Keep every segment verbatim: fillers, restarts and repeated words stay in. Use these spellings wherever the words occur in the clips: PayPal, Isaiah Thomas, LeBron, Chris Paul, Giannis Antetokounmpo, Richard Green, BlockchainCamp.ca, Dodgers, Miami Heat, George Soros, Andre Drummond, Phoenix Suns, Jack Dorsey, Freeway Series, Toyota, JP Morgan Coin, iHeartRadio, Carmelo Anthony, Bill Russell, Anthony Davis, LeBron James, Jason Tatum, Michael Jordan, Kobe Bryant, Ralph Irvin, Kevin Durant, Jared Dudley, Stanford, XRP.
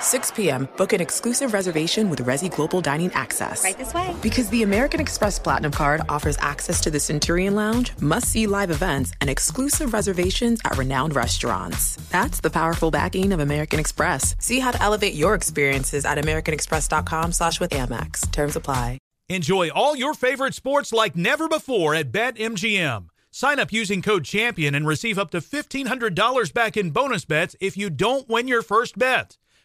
six p.m., book an exclusive reservation with Resy Global Dining Access. Right this way. Because the American Express Platinum Card offers access to the Centurion Lounge, must-see live events, and exclusive reservations at renowned restaurants. That's the powerful backing of American Express. See how to elevate your experiences at americanexpress.com slash with Amex. Terms apply. Enjoy all your favorite sports like never before at BetMGM. Sign up using code CHAMPION and receive up to fifteen hundred dollars back in bonus bets if you don't win your first bet.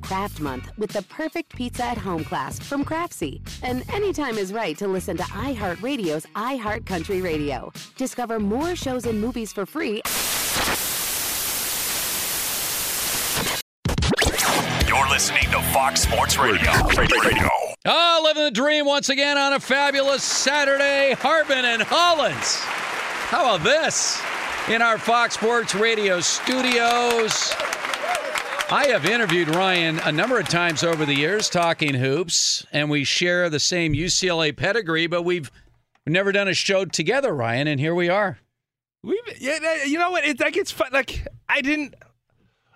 Craft Month with the perfect pizza at home class from Craftsy. And anytime is right to listen to iHeartRadio's iHeartCountry Radio. Discover more shows and movies for free. You're listening to Fox Sports Radio. Radio. Radio. Oh, living the dream once again on a fabulous Saturday. Hartman and Hollins. How about this? In our Fox Sports Radio studios. I have interviewed Ryan a number of times over the years talking hoops, and we share the same U C L A pedigree, but we've never done a show together, Ryan, and here we are. We've, yeah, you know what? It, like, it's fun. Like, I didn't,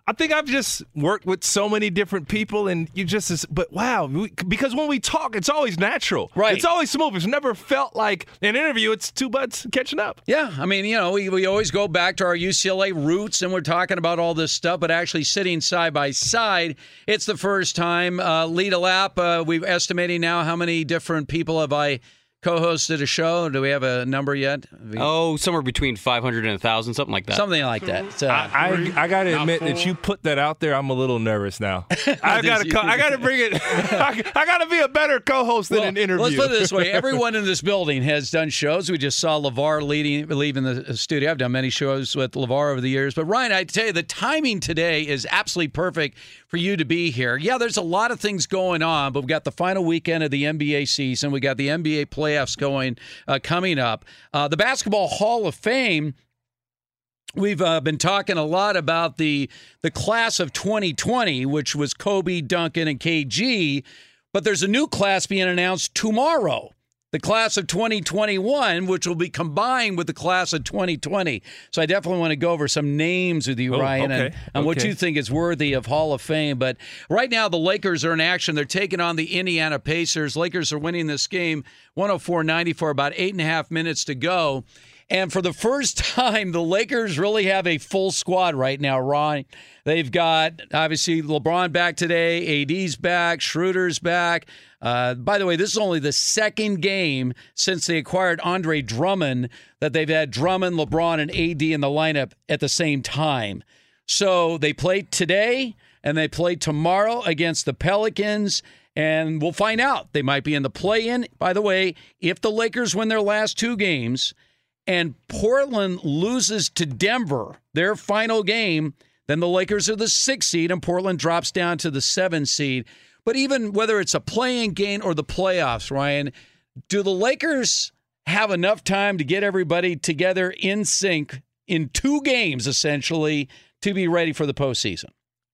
I think I've just worked with so many different people, and you just, but wow, we, because when we talk, it's always natural. Right. It's always smooth. It's never felt like an interview. It's two buds catching up. Yeah. I mean, you know, we, we always go back to our U C L A roots, and we're talking about all this stuff, but actually sitting side by side, it's the first time. Uh, lead a lap. Uh, we've estimating now how many different people have I co-hosted a show. Do we have a number yet? We... Oh, somewhere between five hundred and one thousand, something like that. Something like that. So, I, I I gotta admit that you put that out there. I'm a little nervous now. I gotta co- I gotta bring it. I, I gotta be a better co-host than well, an interview. Let's put it this way: everyone in this building has done shows. We just saw LeVar leading leaving the studio. I've done many shows with LeVar over the years, but Ryan, I tell you, the timing today is absolutely perfect for you to be here. Yeah, there's a lot of things going on, but we've got the final weekend of the N B A season. We got the N B A playoffs going uh, coming up. Uh, the Basketball Hall of Fame, we've uh, been talking a lot about the the class of twenty twenty, which was Kobe, Duncan, and K G, but there's a new class being announced tomorrow, the class of twenty twenty-one, which will be combined with the class of twenty twenty. So I definitely want to go over some names with you, oh, Ryan, okay. and, and okay. what you think is worthy of Hall of Fame. But right now, the Lakers are in action. They're taking on the Indiana Pacers. Lakers are winning this game one oh four ninety-four, about eight and a half minutes to go. And for the first time, the Lakers really have a full squad right now, Ron. They've got, obviously, LeBron back today, A D's back, Schroeder's back. Uh, by the way, this is only the second game since they acquired Andre Drummond that they've had Drummond, LeBron, and A D in the lineup at the same time. So they play today, and they play tomorrow against the Pelicans. And we'll find out. They might be in the play-in. By the way, if the Lakers win their last two games and Portland loses to Denver, their final game, then the Lakers are the sixth seed and Portland drops down to the seventh seed. But even whether it's a play-in game or the playoffs, Ryan, do the Lakers have enough time to get everybody together in sync in two games, essentially, to be ready for the postseason?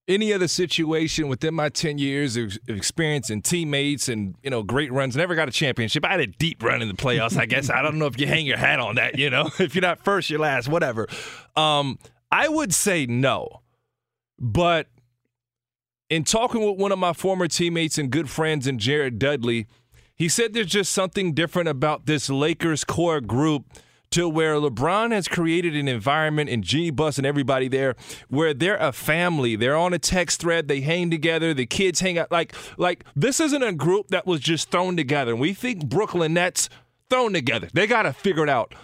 Any other situation within my ten years of experience and teammates and, you know, great runs, never got a championship. I had a deep run in the playoffs, I guess. I don't know if you hang your hat on that, you know. If you're not first, you're last, whatever. Um, I would say no. But in talking with one of my former teammates and good friends and Jared Dudley, he said there's just something different about this Lakers core group to where LeBron has created an environment and G Bus and everybody there where they're a family. They're on a text thread. They hang together. The kids hang out. Like, like this isn't a group that was just thrown together. We think Brooklyn Nets thrown together. They got to figure it out.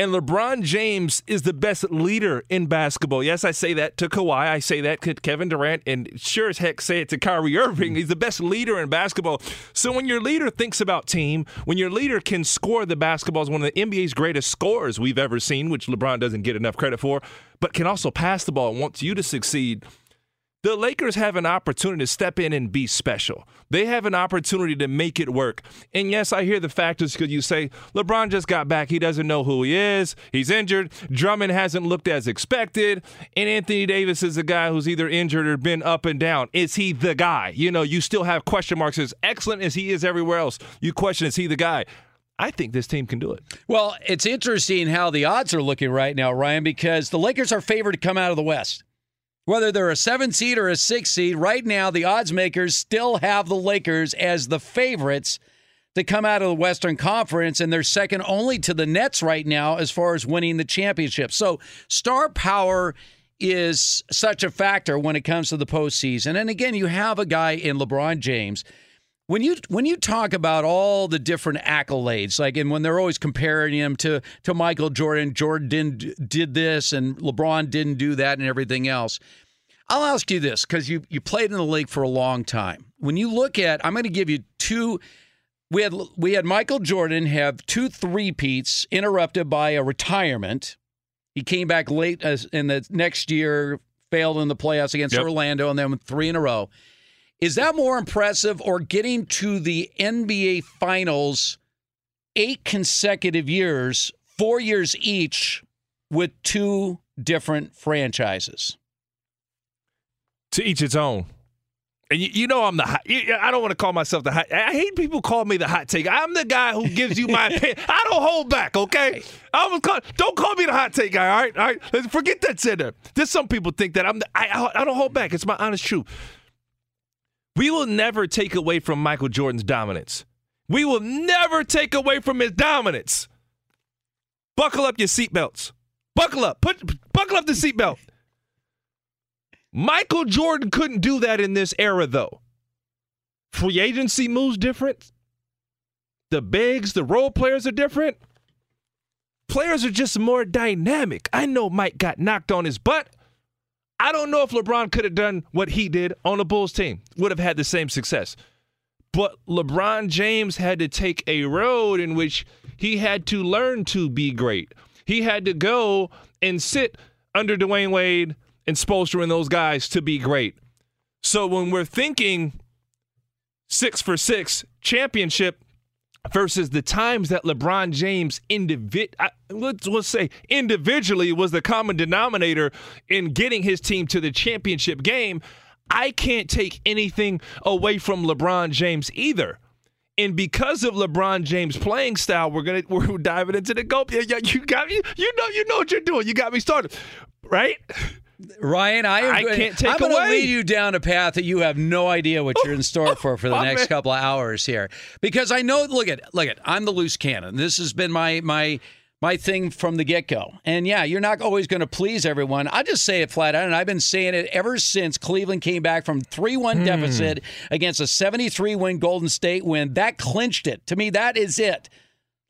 And LeBron James is the best leader in basketball. Yes, I say that to Kawhi. I say that to Kevin Durant. And sure as heck say it to Kyrie Irving. He's the best leader in basketball. So when your leader thinks about team, when your leader can score the basketball, is one of the N B A's greatest scorers we've ever seen, which LeBron doesn't get enough credit for, but can also pass the ball and wants you to succeed. The Lakers have an opportunity to step in and be special. They have an opportunity to make it work. And yes, I hear the factors because you say, LeBron just got back. He doesn't know who he is. He's injured. Drummond hasn't looked as expected. And Anthony Davis is a guy who's either injured or been up and down. Is he the guy? You know, you still have question marks. As excellent as he is everywhere else, you question, is he the guy? I think this team can do it. Well, it's interesting how the odds are looking right now, Ryan, because the Lakers are favored to come out of the West. Whether they're a seven seed or a six seed, right now the odds makers still have the Lakers as the favorites to come out of the Western Conference, and they're second only to the Nets right now as far as winning the championship. So star power is such a factor when it comes to the postseason. And again, you have a guy in LeBron James. When you when you talk about all the different accolades, like, and when they're always comparing him to to Michael Jordan, Jordan did this and LeBron didn't do that and everything else. I'll ask you this, because you, you played in the league for a long time. When you look at, I'm going to give you two, we had, we had Michael Jordan have two three-peats interrupted by a retirement. He came back late in the next year, failed in the playoffs against yep. Orlando, and then three in a row. Is that more impressive, or getting to the N B A Finals eight consecutive years, four years each, with two different franchises? To each its own. And you, you know I'm the hot. I don't want to call myself the hot. I hate people call me the hot take. I'm the guy who gives you my opinion. I don't hold back, okay? I almost call, don't call me the hot take guy, all right? All right? Let's forget that's in there. There's some people think that. I'm the, I, I don't hold back. It's my honest truth. We will never take away from Michael Jordan's dominance. We will never take away from his dominance. Buckle up your seatbelts. Buckle up. Put buckle up the seatbelt. Michael Jordan couldn't do that in this era, though. Free agency moves different. The bigs, the role players are different. Players are just more dynamic. I know Mike got knocked on his butt. I don't know if LeBron could have done what he did on the Bulls team, would have had the same success. But LeBron James had to take a road in which he had to learn to be great. He had to go and sit under Dwayne Wade and Spoelstra and those guys to be great. So when we're thinking six for six championship versus the times that LeBron James individ, I, let's, let's say individually was the common denominator in getting his team to the championship game, I can't take anything away from LeBron James either. And because of LeBron James' playing style, we're gonna we're diving into the go. Yeah, yeah, you got me. You know, you know what you're doing. You got me started, right? Ryan, I, I can't take I'm going to lead you down a path that you have no idea what you're in store for for the next couple of hours here, because I know. Look at look at I'm the loose cannon. This has been my my my thing from the get go. And yeah, you're not always going to please everyone. I just say it flat out, and I've been saying it ever since Cleveland came back from three one deficit against a seventy-three win Golden State win that clinched it. To me, that is it.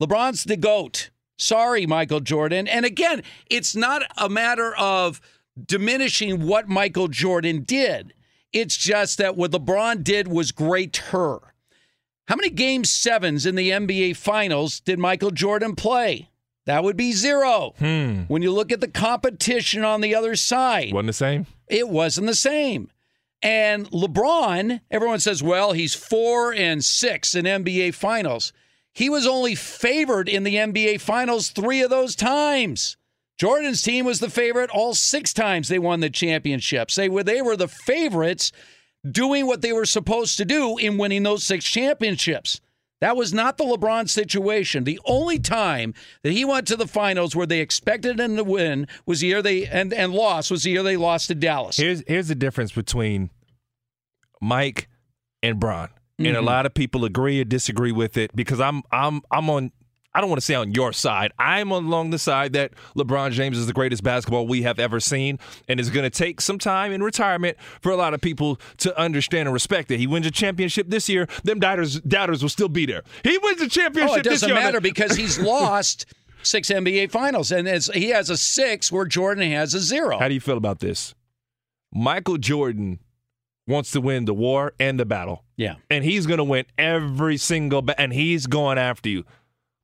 LeBron's the GOAT. Sorry, Michael Jordan. And again, it's not a matter of diminishing what Michael Jordan did. It's just that what LeBron did was greater. How many game sevens in the N B A Finals did Michael Jordan play? That would be zero. Hmm. When you look at the competition on the other side. Wasn't the same? It wasn't the same. And LeBron, everyone says, well, he's four and six in N B A Finals. He was only favored in the N B A Finals three of those times. Jordan's team was the favorite all six times they won the championships. They were, they were the favorites doing what they were supposed to do in winning those six championships. That was not the LeBron situation. The only time that he went to the finals where they expected him to win was the year they and, and lost was the year they lost to Dallas. Here's here's the difference between Mike and Bron. And mm-hmm. a lot of people agree or disagree with it because I'm I'm I'm on I don't want to say on your side. I'm along the side that LeBron James is the greatest basketball we have ever seen, and it's going to take some time in retirement for a lot of people to understand and respect it. He wins a championship this year, them doubters, doubters will still be there. He wins a championship this year. Oh, it doesn't matter because he's lost six N B A finals, and it's, he has a six where Jordan has a zero. How do you feel about this? Michael Jordan wants to win the war and the battle. Yeah. And he's going to win every single battle, and he's going after you.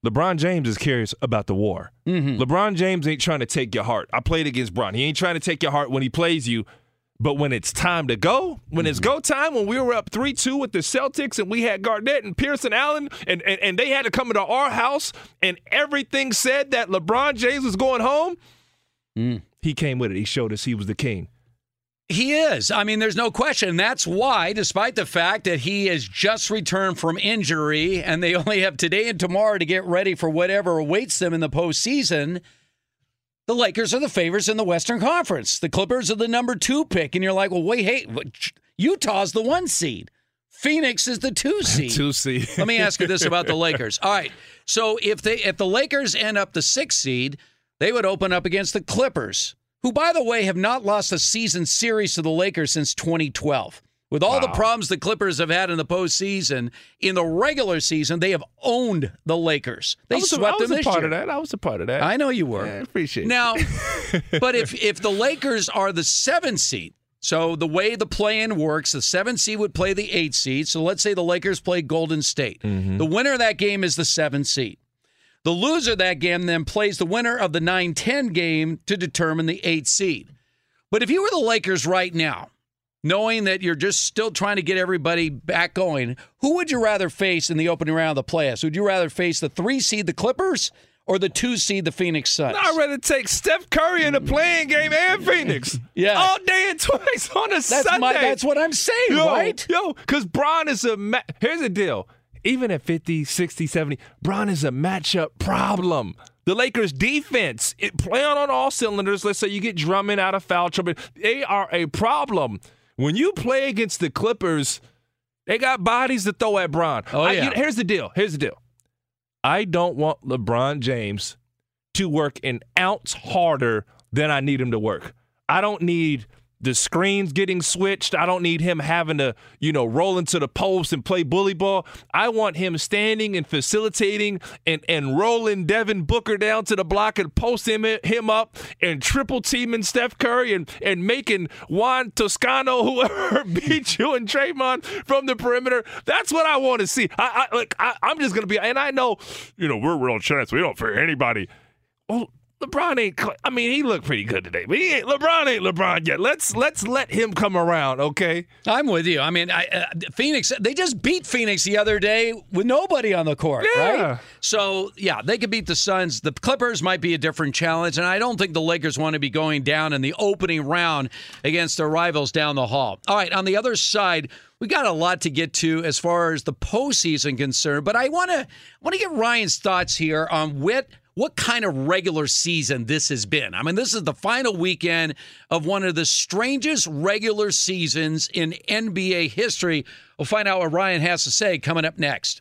LeBron James is curious about the war. Mm-hmm. LeBron James ain't trying to take your heart. I played against Bron. He ain't trying to take your heart when he plays you. But when it's time to go, when mm-hmm. it's go time, when we were up three two with the Celtics and we had Garnett and Pearson Allen and, and, and they had to come into our house and everything said that LeBron James was going home, mm. he came with it. He showed us he was the king. He is. I mean, there's no question. That's why, despite the fact that he has just returned from injury and they only have today and tomorrow to get ready for whatever awaits them in the postseason, the Lakers are the favorites in the Western Conference. The Clippers are the number two pick. And you're like, well, wait, hey, Utah's the one seed. Phoenix is the two seed. two seed. Let me ask you this about the Lakers. All right. So if they if the Lakers end up the sixth seed, they would open up against the Clippers, who, by the way, have not lost a season series to the Lakers since twenty twelve. With all wow. the problems the Clippers have had in the postseason, in the regular season, they have owned the Lakers. They swept them this year. I was a part of that. I was a part of that. I know you were. Yeah, I appreciate it. Now, but if, if the Lakers are the seventh seed, so the way the play-in works, the seventh seed would play the eighth seed. So let's say the Lakers play Golden State. Mm-hmm. The winner of that game is the seventh seed. The loser of that game then plays the winner of the nine ten game to determine the eighth seed. But if you were the Lakers right now, knowing that you're just still trying to get everybody back going, who would you rather face in the opening round of the playoffs? Would you rather face the three seed, the Clippers, or the two seed, the Phoenix Suns? I'd rather take Steph Curry in the playing game and Phoenix. Yeah. All day and twice on a that's Sunday. My, that's what I'm saying, yo, right? Yo, because Bron is a ma- – here's the deal. Even at fifty, sixty, seventy, Bron is a matchup problem. The Lakers' defense, it playing on all cylinders. Let's say you get Drummond out of foul trouble. They are a problem. When you play against the Clippers, they got bodies to throw at Bron. Oh, yeah. I, you, here's the deal. Here's the deal. I don't want LeBron James to work an ounce harder than I need him to work. I don't need the screens getting switched. I don't need him having to, you know, roll into the post and play bully ball. I want him standing and facilitating and, and rolling Devin Booker down to the block and posting him, him up and triple teaming Steph Curry and, and making Juan Toscano, whoever beat you and Draymond from the perimeter. That's what I want to see. I, I, like, I, I'm just going to be, and I know, you know, we're real chance. We don't fear anybody. Well, LeBron ain't. I mean, he looked pretty good today, but he ain't, LeBron ain't LeBron yet. Let's let's let him come around, okay? I'm with you. I mean, I, uh, Phoenix. They just beat Phoenix the other day with nobody on the court, yeah. right? So yeah, they could beat the Suns. The Clippers might be a different challenge, and I don't think the Lakers want to be going down in the opening round against their rivals down the hall. All right, on the other side, we got a lot to get to as far as the postseason concerned, but I want to want to get Ryan's thoughts here on what. What kind of regular season this has been. I mean, this is the final weekend of one of the strangest regular seasons in N B A history. We'll find out what Ryan has to say coming up next.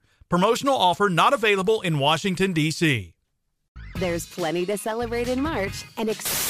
Promotional offer not available in Washington, D C. There's plenty to celebrate in March and ex-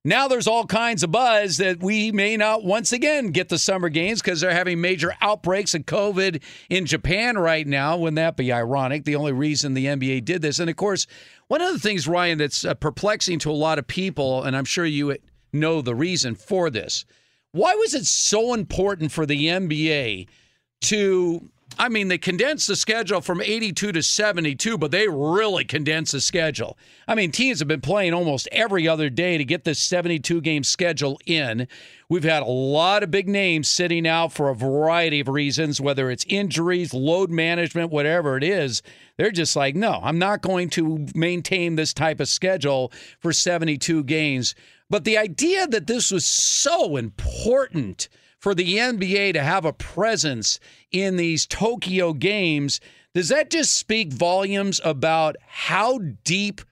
Now there's all kinds of buzz that we may not once again get the summer games because they're having major outbreaks of COVID in Japan right now. Wouldn't that be ironic? The only reason the N B A did this. And, of course, one of the things, Ryan, that's perplexing to a lot of people, and I'm sure you know the reason for this, why was it so important for the N B A to, I mean, they condensed the schedule from eighty-two to seventy-two, but they really condensed the schedule. I mean, teams have been playing almost every other day to get this seventy-two game schedule in. We've had a lot of big names sitting out for a variety of reasons, whether it's injuries, load management, whatever it is. They're just like, no, I'm not going to maintain this type of schedule for seventy-two games. But the idea that this was so important for the N B A to have a presence in these Tokyo games, does that just speak volumes about how deep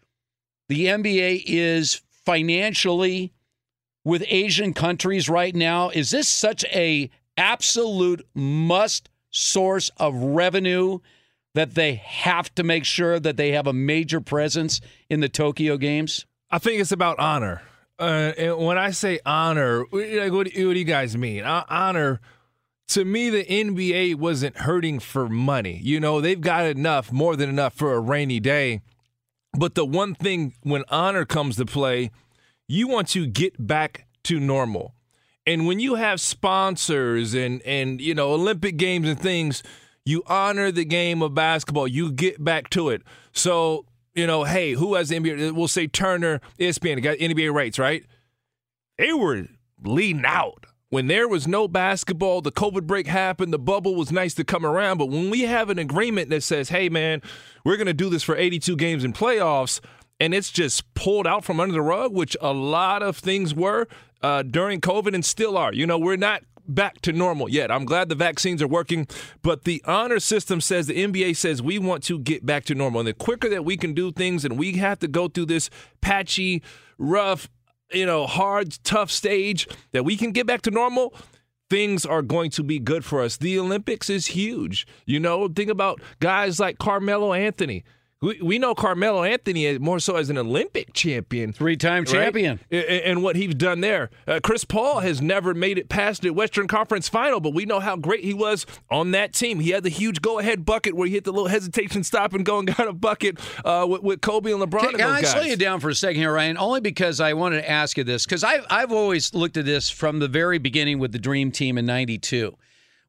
the N B A is financially with Asian countries right now? Is this such a absolute must source of revenue that they have to make sure that they have a major presence in the Tokyo games? I think it's about honor. Uh, and when I say honor, like, what, what do you guys mean? Uh, honor, to me, the N B A wasn't hurting for money. You know, they've got enough, more than enough for a rainy day. But the one thing when honor comes to play, you want to get back to normal. And when you have sponsors and, and you know, Olympic games and things, you honor the game of basketball. You get back to it. So you know, hey, who has the N B A? We'll say Turner, E S P N, got N B A rights, right? They were leading out When there was no basketball, the COVID break happened, the bubble was nice to come around. But when we have an agreement that says, hey, man, we're going to do this for eighty-two games in playoffs, and it's just pulled out from under the rug, which a lot of things were uh, during COVID and still are. You know, we're not back to normal yet. I'm glad the vaccines are working. But the honor system says, the N B A says, we want to get back to normal. And the quicker that we can do things, and we have to go through this patchy, rough, you know, hard, tough stage, that we can get back to normal, things are going to be good for us. The Olympics is huge. You know, think about guys like Carmelo Anthony. We, we know Carmelo Anthony more so as an Olympic champion. Three-time right? champion. And, and what he's done there. Uh, Chris Paul has never made it past the Western Conference Final, but we know how great he was on that team. He had the huge go-ahead bucket where he hit the little hesitation stop and go and got a bucket uh, with, with Kobe and LeBron. Can, and those guys. Can I slow you down for a second here, Ryan? Only because I wanted to ask you this, because I've, I've always looked at this from the very beginning with the Dream Team in ninety-two.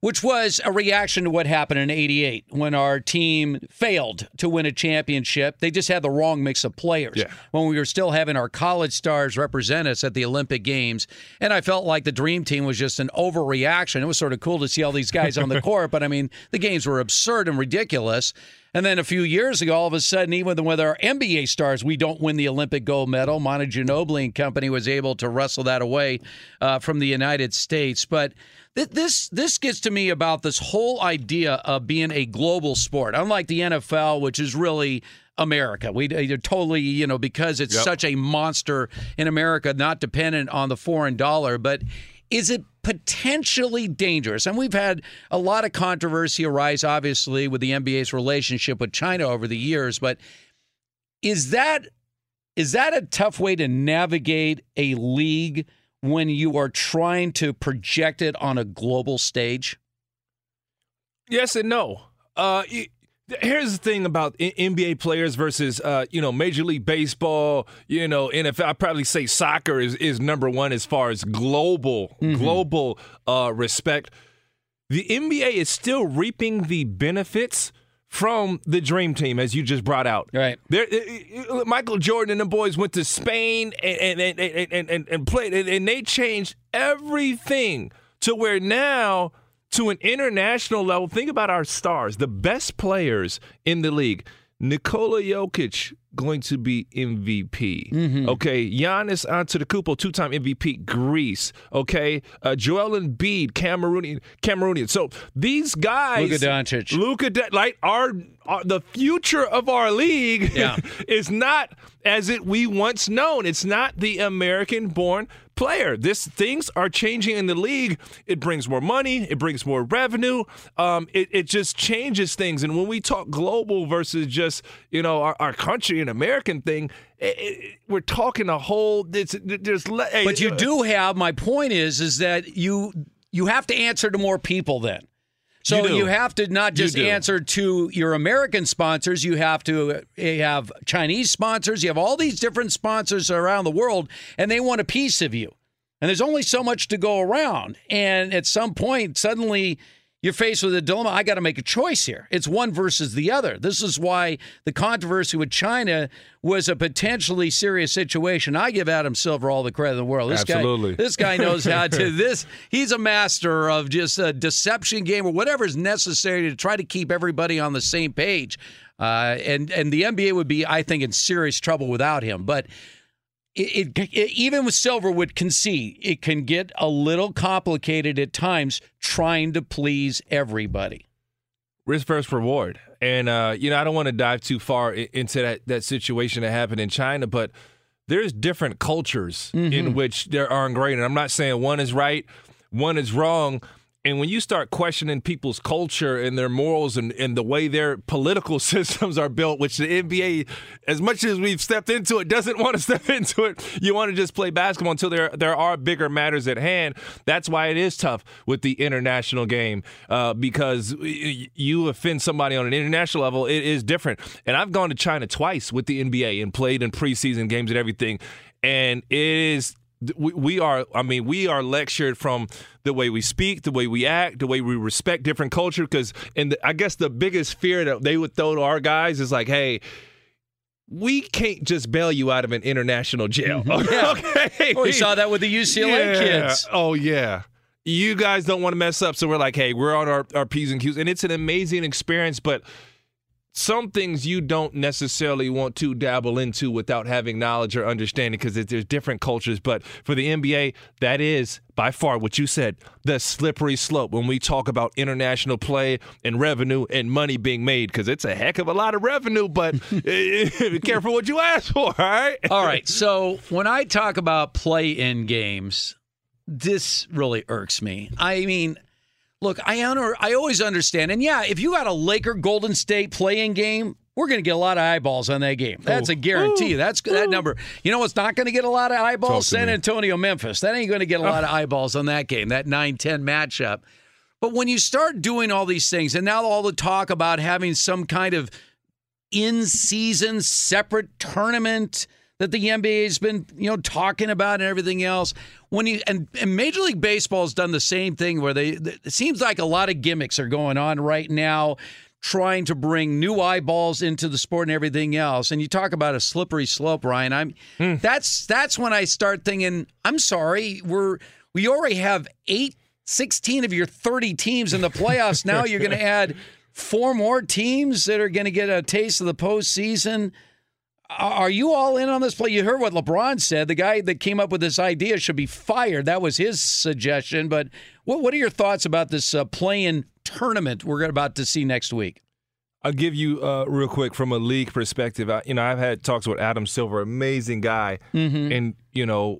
Which was a reaction to what happened in eighty-eight when our team failed to win a championship. They just had the wrong mix of players. Yeah. When we were still having our college stars represent us at the Olympic Games. And I felt like the Dream Team was just an overreaction. It was sort of cool to see all these guys on the court, but, I mean, the games were absurd and ridiculous. And then a few years ago, all of a sudden, even with our N B A stars, we don't win the Olympic gold medal. Monta Ginobili and company was able to wrestle that away uh, from the United States. But th- this this gets to me about this whole idea of being a global sport, unlike the N F L, which is really America. We are totally, you know, because it's yep. such a monster in America, not dependent on the foreign dollar. But is it potentially dangerous? And we've had a lot of controversy arise, obviously, with the N B A's relationship with China over the years. But is that is that a tough way to navigate a league when you are trying to project it on a global stage? Yes and no. Uh, it- Here's the thing about N B A players versus, uh, you know, Major League Baseball, you know, N F L. I'd probably say soccer is, is number one as far as global, mm-hmm. global uh, respect. The N B A is still reaping the benefits from the Dream Team, as you just brought out. Right. There, Michael Jordan and the boys went to Spain and, and, and, and, and, and played, and they changed everything to where now – to an international level, think about our stars, the best players in the league. Nikola Jokic going to be M V P. Mm-hmm. Okay, Giannis Antetokounmpo, two-time M V P, Greece. Okay, uh, Joel Embiid, Cameroonian. Cameroonian. So these guys, Luka Doncic, Luka, like our, our the future of our league yeah. is not as it we once known. It's not the American-born player. This things are changing in the league. It brings more money. It brings more revenue. Um, it, it just changes things. And when we talk global versus just, you know, our, our country and American thing, it, it, we're talking a whole. It's, there's, hey, but you uh, do have. My point is, is that you you have to answer to more people then. So you, you have to not just answer to your American sponsors. You have to you have Chinese sponsors. You have all these different sponsors around the world, and they want a piece of you. And there's only so much to go around. And at some point, suddenly you're faced with a dilemma. I got to make a choice here. It's one versus the other. This is why the controversy with China was a potentially serious situation. I give Adam Silver all the credit in the world. This Absolutely. Guy, this guy knows how to this. He's a master of just a deception game or whatever is necessary to try to keep everybody on the same page. Uh, and, and the N B A would be, I think, in serious trouble without him. But It, it, it, even with Silver would concede, it can get a little complicated at times trying to please everybody. Risk versus reward. And, uh, you know, I don't want to dive too far into that, that situation that happened in China, but there's different cultures mm-hmm. in which there are ingrained. And I'm not saying one is right, one is wrong. And when you start questioning people's culture and their morals and, and the way their political systems are built, which the N B A, as much as we've stepped into it, doesn't want to step into it. You want to just play basketball until there there are bigger matters at hand. That's why it is tough with the international game uh, because you offend somebody on an international level, it is different. And I've gone to China twice with the N B A and played in preseason games and everything, and it is – We are, I mean, we are lectured from the way we speak, the way we act, the way we respect different culture. Because, and I guess the biggest fear that they would throw to our guys is like, hey, we can't just bail you out of an international jail. Mm-hmm. Okay. Yeah. We saw that with the U C L A yeah. kids. Oh, yeah. you guys don't want to mess up. So we're like, hey, we're on our, our P's and Q's. And it's an amazing experience, but some things you don't necessarily want to dabble into without having knowledge or understanding because there's different cultures. But for the N B A, that is by far what you said, the slippery slope when we talk about international play and revenue and money being made because it's a heck of a lot of revenue, but be careful what you ask for, all right? All right, so when I talk about play-in games, this really irks me. I mean – Look, I honor, I always understand. And, yeah, if you got a Laker Golden State play-in game, we're going to get a lot of eyeballs on that game. That's Ooh. a guarantee. Ooh. That's Ooh. that number. You know what's not going to get a lot of eyeballs? San Antonio, Memphis. That ain't going to get a lot of eyeballs on that game, that nine ten matchup. But when you start doing all these things, and now all the talk about having some kind of in-season separate tournament that the N B A's been, you know, talking about and everything else. When you and, and Major League Baseball's done the same thing where they it seems like a lot of gimmicks are going on right now, trying to bring new eyeballs into the sport and everything else. And you talk about a slippery slope, Ryan. I'm mm. that's that's when I start thinking, I'm sorry, we're we already have eight, sixteen of your thirty teams in the playoffs. Now you're going to add four more teams that are going to get a taste of the postseason. Are you all in on this play? You heard what LeBron said. The guy that came up with this idea should be fired. That was his suggestion. But what what are your thoughts about this uh, play-in tournament we're about to see next week? I'll give you uh, real quick from a league perspective. I, you know, I've had talks with Adam Silver, amazing guy, mm-hmm. and you know,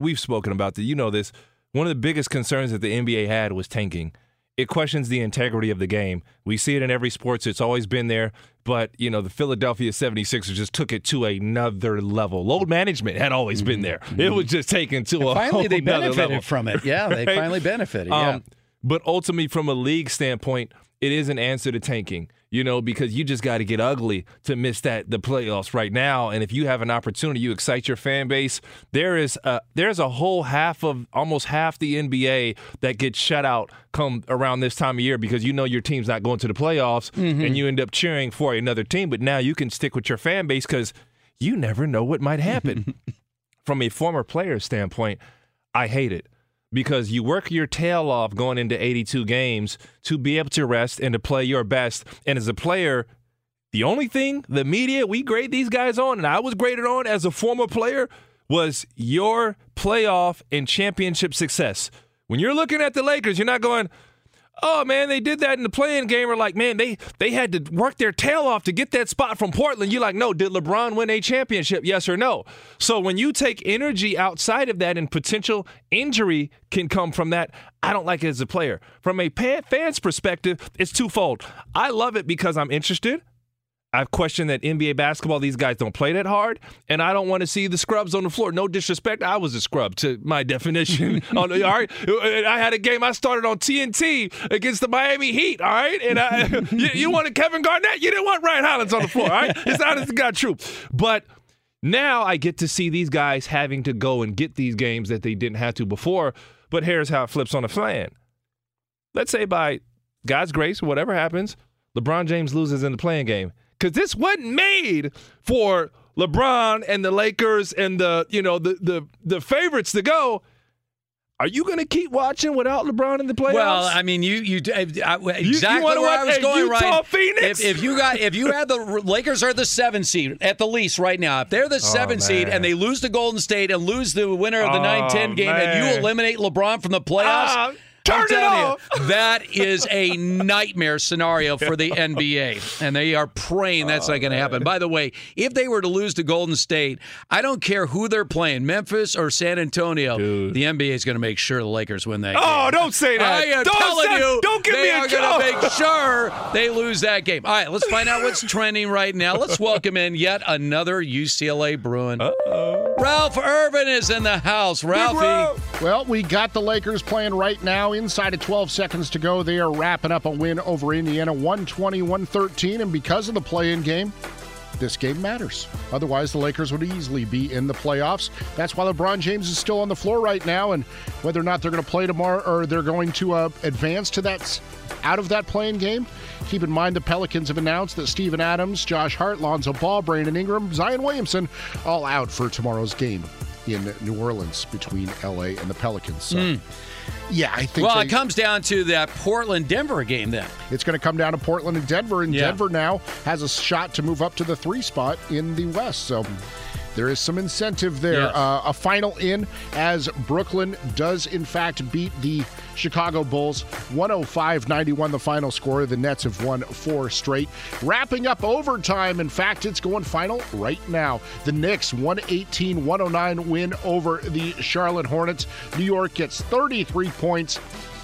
we've spoken about this. You know this. One of the biggest concerns that the N B A had was tanking. It questions the integrity of the game. We see it in every sports. It's always been there. But, you know, the Philadelphia seventy-sixers just took it to another level. Load management had always been there. It was just taken to and a finally they benefited level. From it. Yeah, they right? finally benefited. Yeah. Um, but ultimately, from a league standpoint, it is an answer to tanking, you know, because you just got to get ugly to miss that the playoffs right now. And if you have an opportunity, you excite your fan base. There is a, there's a whole half of almost half the N B A that gets shut out come around this time of year because you know your team's not going to the playoffs mm-hmm. and you end up cheering for another team. But now you can stick with your fan base because you never know what might happen. From a former player standpoint, I hate it. Because you work your tail off going into eighty-two games to be able to rest and to play your best. And as a player, the only thing the media, we grade these guys on, and I was graded on as a former player, was your playoff and championship success. When you're looking at the Lakers, you're not going, oh, man, they did that in the play-in game. Or like, man, they, they had to work their tail off to get that spot from Portland. You're like, no, did LeBron win a championship, yes or no? So when you take energy outside of that and potential injury can come from that, I don't like it as a player. From a fan's perspective, it's twofold. I love it because I'm interested. I've questioned that N B A basketball, these guys don't play that hard, and I don't want to see the scrubs on the floor. No disrespect, I was a scrub to my definition. All right, I had a game I started on T N T against the Miami Heat, all right? And I, you, you wanted Kevin Garnett, you didn't want Ryan Hollins on the floor, all right? It's not, it's not true. But now I get to see these guys having to go and get these games that they didn't have to before, but here's how it flips on the fan. Let's say by God's grace, whatever happens, LeBron James loses in the playing game. Because this wasn't made for LeBron and the Lakers and the, you know, the the, the favorites to go. Are you going to keep watching without LeBron in the playoffs? Well, I mean, you you I, exactly you, you where watch, I was hey, going, Utah, right? Phoenix? If, if you got if you had the Lakers are the seven seed at the least right now. If they're the seven oh, seed and they lose to Golden State and lose the winner of the nine ten oh, game, man. And you eliminate LeBron from the playoffs. Uh, Turn it off. You, that is a nightmare scenario for the N B A, and they are praying that's oh, not going to happen. By the way, if they were to lose to Golden State, I don't care who they're playing, Memphis or San Antonio, dude. The N B A is going to make sure the Lakers win that game. Oh, don't say that. I am don't telling say, you, don't give they me a are going to make sure they lose that game. All right, let's find out what's trending right now. Let's welcome in yet another U C L A Bruin. Uh-oh. Ralph Irvin is in the house. Ralphie. Well, we got the Lakers playing right now. Inside of twelve seconds to go, they are wrapping up a win over Indiana, one twenty, one thirteen. And because of the play-in game, this game matters. Otherwise, the Lakers would easily be in the playoffs. That's why LeBron James is still on the floor right now. And whether or not they're going to play tomorrow or they're going to uh, advance to that out of that play-in game, keep in mind the Pelicans have announced that Steven Adams, Josh Hart, Lonzo Ball, Brandon Ingram, Zion Williamson all out for tomorrow's game. in New Orleans between L A and the Pelicans. So, mm. yeah, I think. Well, they, it comes down to that Portland-Denver game then. It's going to come down to Portland and Denver, and yeah. Denver now has a shot to move up to the three spot in the West. So there is some incentive there. Yes. Uh, a final in as Brooklyn does, in fact, beat the Chicago Bulls. one oh five ninety-one, the final score. The Nets have won four straight. Wrapping up overtime. In fact, it's going final right now. The Knicks, one eighteen one oh nine win over the Charlotte Hornets. New York gets thirty-three points,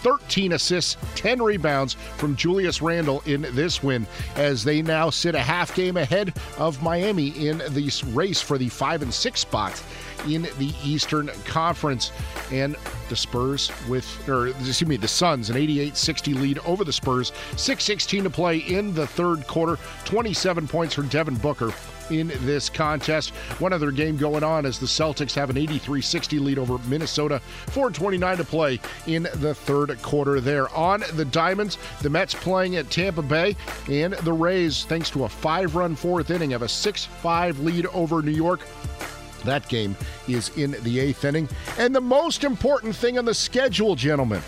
thirteen assists, ten rebounds from Julius Randle in this win, as they now sit a half game ahead of Miami in the race for the five and six spot in the Eastern Conference. And the Spurs with, or excuse me, the Suns, an eighty-eight sixty lead over the Spurs. six sixteen to play in the third quarter. twenty-seven points for Devin Booker in this contest. One other game going on as the Celtics have an eighty-three sixty lead over Minnesota. four twenty-nine to play in the third quarter there. On the Diamonds, the Mets playing at Tampa Bay, and the Rays, thanks to a five-run fourth inning, have a six five lead over New York. That game is in the eighth inning. And the most important thing on the schedule, gentlemen,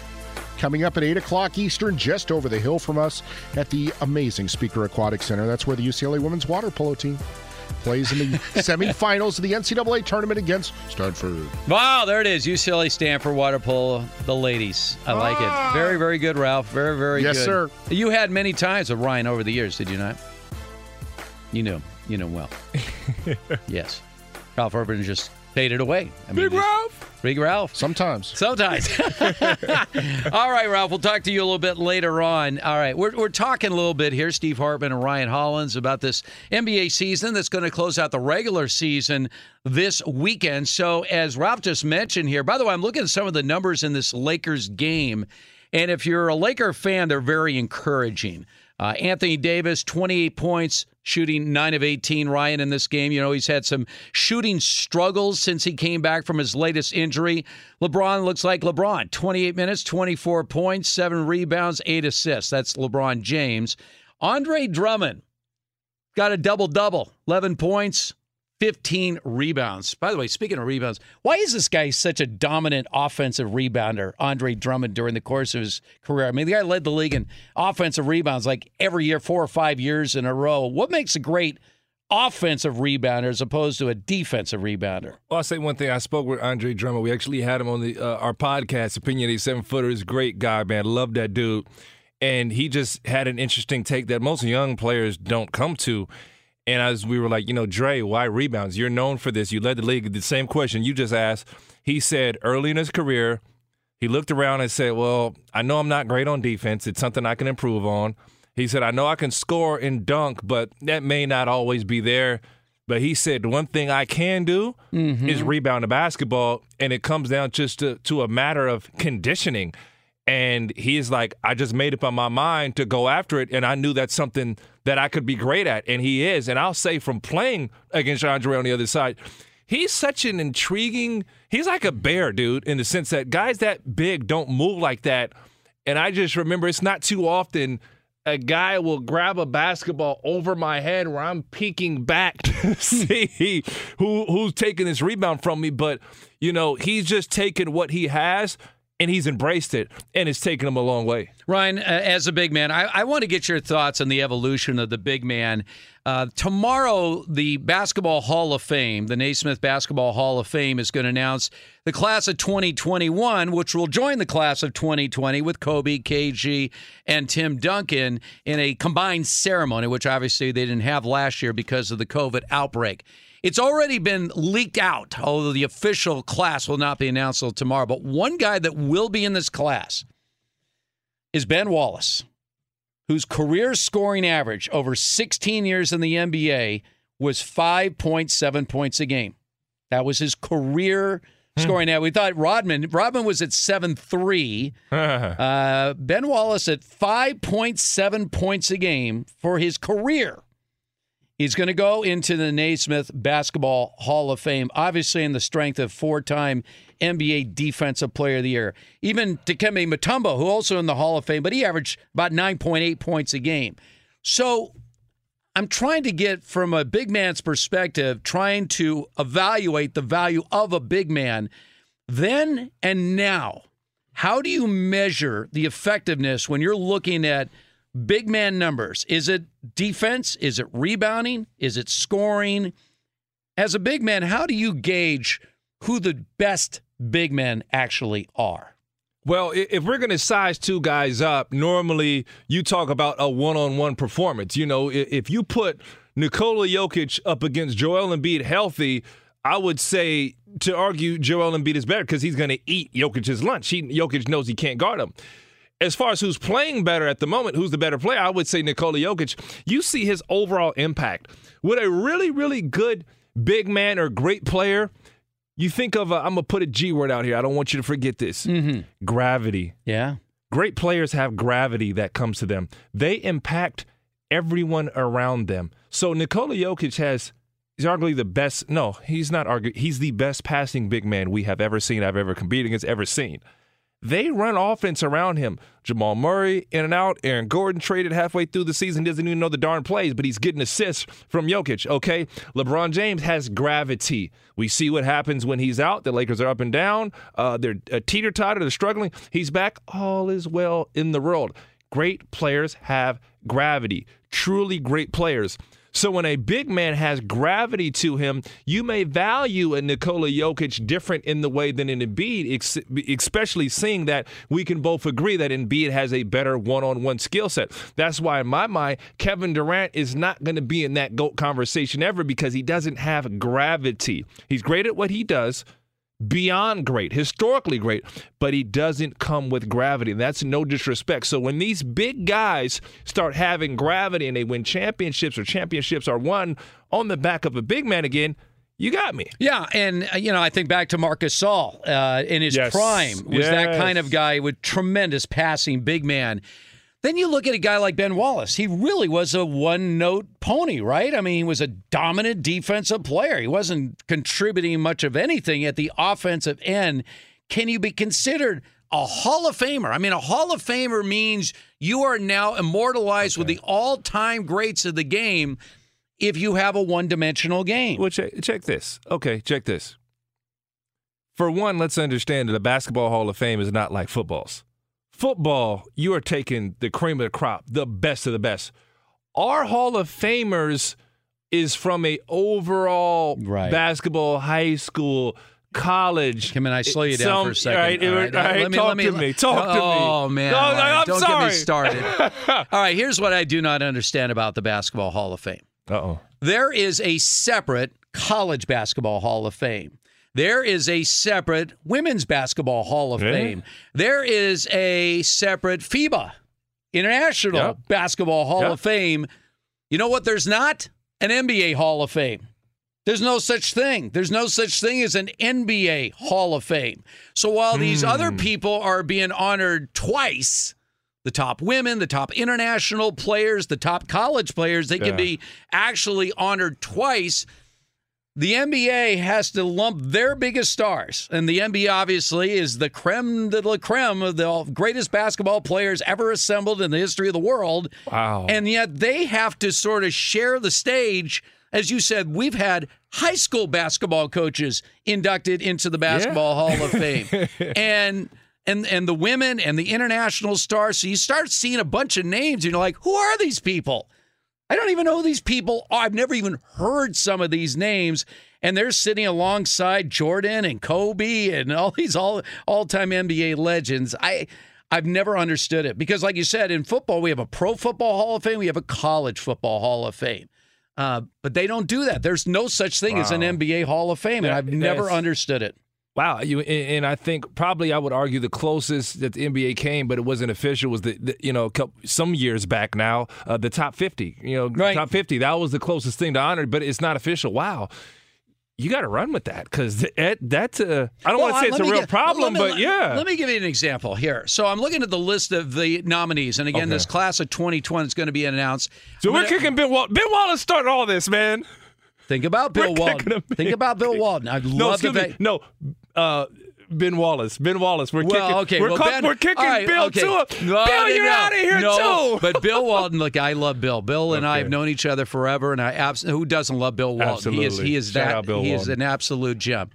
coming up at eight o'clock Eastern, just over the hill from us at the amazing Speaker Aquatic Center. That's where the U C L A women's water polo team plays in the semifinals of the N C double A tournament against Stanford. Wow, there it is. U C L A Stanford water polo, the ladies. I like ah. it. Very, very good, Ralph. Very, very yes, good. Yes, sir. You had many times with Ryan over the years, did you not? You know, you know well. Yes. Ralph Irvin just faded away. I mean, Big Ralph. Big Ralph. Sometimes. Sometimes. All right, Ralph, we'll talk to you a little bit later on. All right, we're, we're talking a little bit here, Steve Hartman and Ryan Hollins, about this N B A season that's going to close out the regular season this weekend. So as Ralph just mentioned here, by the way, I'm looking at some of the numbers in this Lakers game, and if you're a Laker fan, they're very encouraging. Uh, Anthony Davis, twenty-eight points, shooting nine of eighteen. Ryan, in this game, you know, he's had some shooting struggles since he came back from his latest injury. LeBron looks like LeBron, twenty-eight minutes, twenty-four points, seven rebounds, eight assists. That's LeBron James. Andre Drummond got a double-double, eleven points, fifteen rebounds. By the way, speaking of rebounds, why is this guy such a dominant offensive rebounder, Andre Drummond, during the course of his career? I mean, the guy led the league in offensive rebounds like every year, four or five years in a row. What makes a great offensive rebounder as opposed to a defensive rebounder? Well, I'll say one thing. I spoke with Andre Drummond. We actually had him on the uh, our podcast, Opinion eighty-seven footer. He's a great guy, man. Love that dude. And he just had an interesting take that most young players don't come to. And as we were like, you know, Dre, why rebounds? You're known for this. You led the league. The same question you just asked. He said early in his career, he looked around and said, well, I know I'm not great on defense. It's something I can improve on. He said, I know I can score and dunk, but that may not always be there. But he said, the one thing I can do mm-hmm. is rebound the basketball. And it comes down just to, to a matter of conditioning. And he's like, I just made up on my mind to go after it, and I knew that's something that I could be great at, and he is. And I'll say from playing against Andre on the other side, he's such an intriguing – he's like a bear, dude, in the sense that guys that big don't move like that. And I just remember it's not too often – a guy will grab a basketball over my head where I'm peeking back to see who who's taking this rebound from me. But, you know, he's just taken what he has – and he's embraced it, and it's taken him a long way. Ryan, uh, as a big man, I, I want to get your thoughts on the evolution of the big man. Uh, tomorrow, the Basketball Hall of Fame, the Naismith Basketball Hall of Fame, is going to announce the class of twenty twenty-one, which will join the class of twenty twenty with Kobe, K G, and Tim Duncan in a combined ceremony, which obviously they didn't have last year because of the COVID outbreak. It's already been leaked out, although the official class will not be announced until tomorrow. But one guy that will be in this class is Ben Wallace, whose career scoring average over sixteen years in the N B A was five point seven points a game. That was his career scoring average. We thought Rodman, Rodman was at seven three. uh, Ben Wallace at five point seven points a game for his career. He's going to go into the Naismith Basketball Hall of Fame, obviously in the strength of four-time N B A Defensive Player of the Year. Even Dikembe Mutombo, who also in the Hall of Fame, but he averaged about nine point eight points a game. So I'm trying to get from a big man's perspective, trying to evaluate the value of a big man then and now. How do you measure the effectiveness when you're looking at big man numbers? Is it defense? Is it rebounding? Is it scoring? As a big man, how do you gauge who the best big men actually are? Well, if we're going to size two guys up, normally you talk about a one-on-one performance. You know, if you put Nikola Jokic up against Joel Embiid healthy, I would say to argue Joel Embiid is better because he's going to eat Jokic's lunch. He, Jokic knows he can't guard him. As far as who's playing better at the moment, who's the better player, I would say Nikola Jokic. You see his overall impact. With a really, really good big man or great player, you think of, a, I'm going to put a G word out here. I don't want you to forget this. Mm-hmm. Gravity. Yeah. Great players have gravity that comes to them. They impact everyone around them. So Nikola Jokic has, he's arguably the best. No, he's not arguing. He's the best passing big man we have ever seen, I've ever competed against, ever seen. They run offense around him. Jamal Murray, in and out. Aaron Gordon traded halfway through the season. Doesn't even know the darn plays, but he's getting assists from Jokic, okay? LeBron James has gravity. We see what happens when he's out. The Lakers are up and down. Uh, they're uh, teeter-totter. They're struggling. He's back. All is well in the world. Great players have gravity. Truly great players. So when a big man has gravity to him, you may value a Nikola Jokic different in the way than an Embiid, especially seeing that we can both agree that Embiid has a better one-on-one skill set. That's why, in my mind, Kevin Durant is not going to be in that GOAT conversation ever because he doesn't have gravity. He's great at what he does, beyond great, historically great, but he doesn't come with gravity. And that's no disrespect. So when these big guys start having gravity and they win championships or championships are won on the back of a big man again, you got me. Yeah, and, you know, I think back to Marques Gasol uh, in his yes. prime was yes. that kind of guy with tremendous passing big man. Then you look at a guy like Ben Wallace. He really was a one-note pony, right? I mean, he was a dominant defensive player. He wasn't contributing much of anything at the offensive end. Can you be considered a Hall of Famer? I mean, a Hall of Famer means you are now immortalized okay. with the all-time greats of the game if you have a one-dimensional game. Well, check, check this. Okay, check this. For one, let's understand that a basketball Hall of Fame is not like football's. Football, you are taking the cream of the crop, the best of the best. Our Hall of Famers is from a overall right. basketball, high school, college. Come in, I slow you down some, for a second. All right, all right, all right, let me, talk let me, to me. Talk oh, to me. Oh, man. No, right. I'm don't sorry. Get me started. All right, here's what I do not understand about the Basketball Hall of Fame. Uh-oh. There is a separate College Basketball Hall of Fame. There is a separate Women's Basketball Hall of really? Fame. There is a separate FIBA, International yep. Basketball Hall yep. of Fame. You know what there's not? An N B A Hall of Fame. There's no such thing. There's no such thing as an N B A Hall of Fame. So while these mm. other people are being honored twice, the top women, the top international players, the top college players, they yeah. can be actually honored twice. The N B A has to lump their biggest stars, and the N B A obviously is the creme de la creme of the greatest basketball players ever assembled in the history of the world. Wow. And yet they have to sort of share the stage. As you said, we've had high school basketball coaches inducted into the Basketball yeah. Hall of Fame. and and and the women and the international stars. So you start seeing a bunch of names, and you're like, who are these people? I don't even know who these people are. I've never even heard some of these names, and they're sitting alongside Jordan and Kobe and all these all, all-time N B A legends. I, I've never understood it because, like you said, in football, we have a pro football Hall of Fame. We have a college football Hall of Fame, uh, but they don't do that. There's no such thing wow. as an N B A Hall of Fame, and I've that, never understood it. Wow, you and I think probably I would argue the closest that the N B A came, but it wasn't official, was the, the you know couple, some years back now uh, the top fifty, you know right. top fifty. That was the closest thing to honor, but it's not official. Wow, you got to run with that because that, that's a I don't well, want to say it's a real get, problem, well, me, but yeah. Let me give you an example here. So I'm looking at the list of the nominees, and again, okay. this class of twenty twenty is going to be announced. So I'm we're gonna, kicking Ben Wallace. Ben Wallace started all this, man. Think about Bill We're Walton. Think about Bill Walton. I'd love no, to. Be, no, uh, Ben Wallace. Ben Wallace. We're well, kicking, okay. we're well, co- ben, we're kicking right, Bill okay. to him. No, Bill, no, you're no. out of here no. too. But Bill Walton, look, I love Bill. Bill and okay. I have known each other forever, and I abs- who doesn't love Bill Walton? Absolutely. He is he is Shout that he is an absolute gem.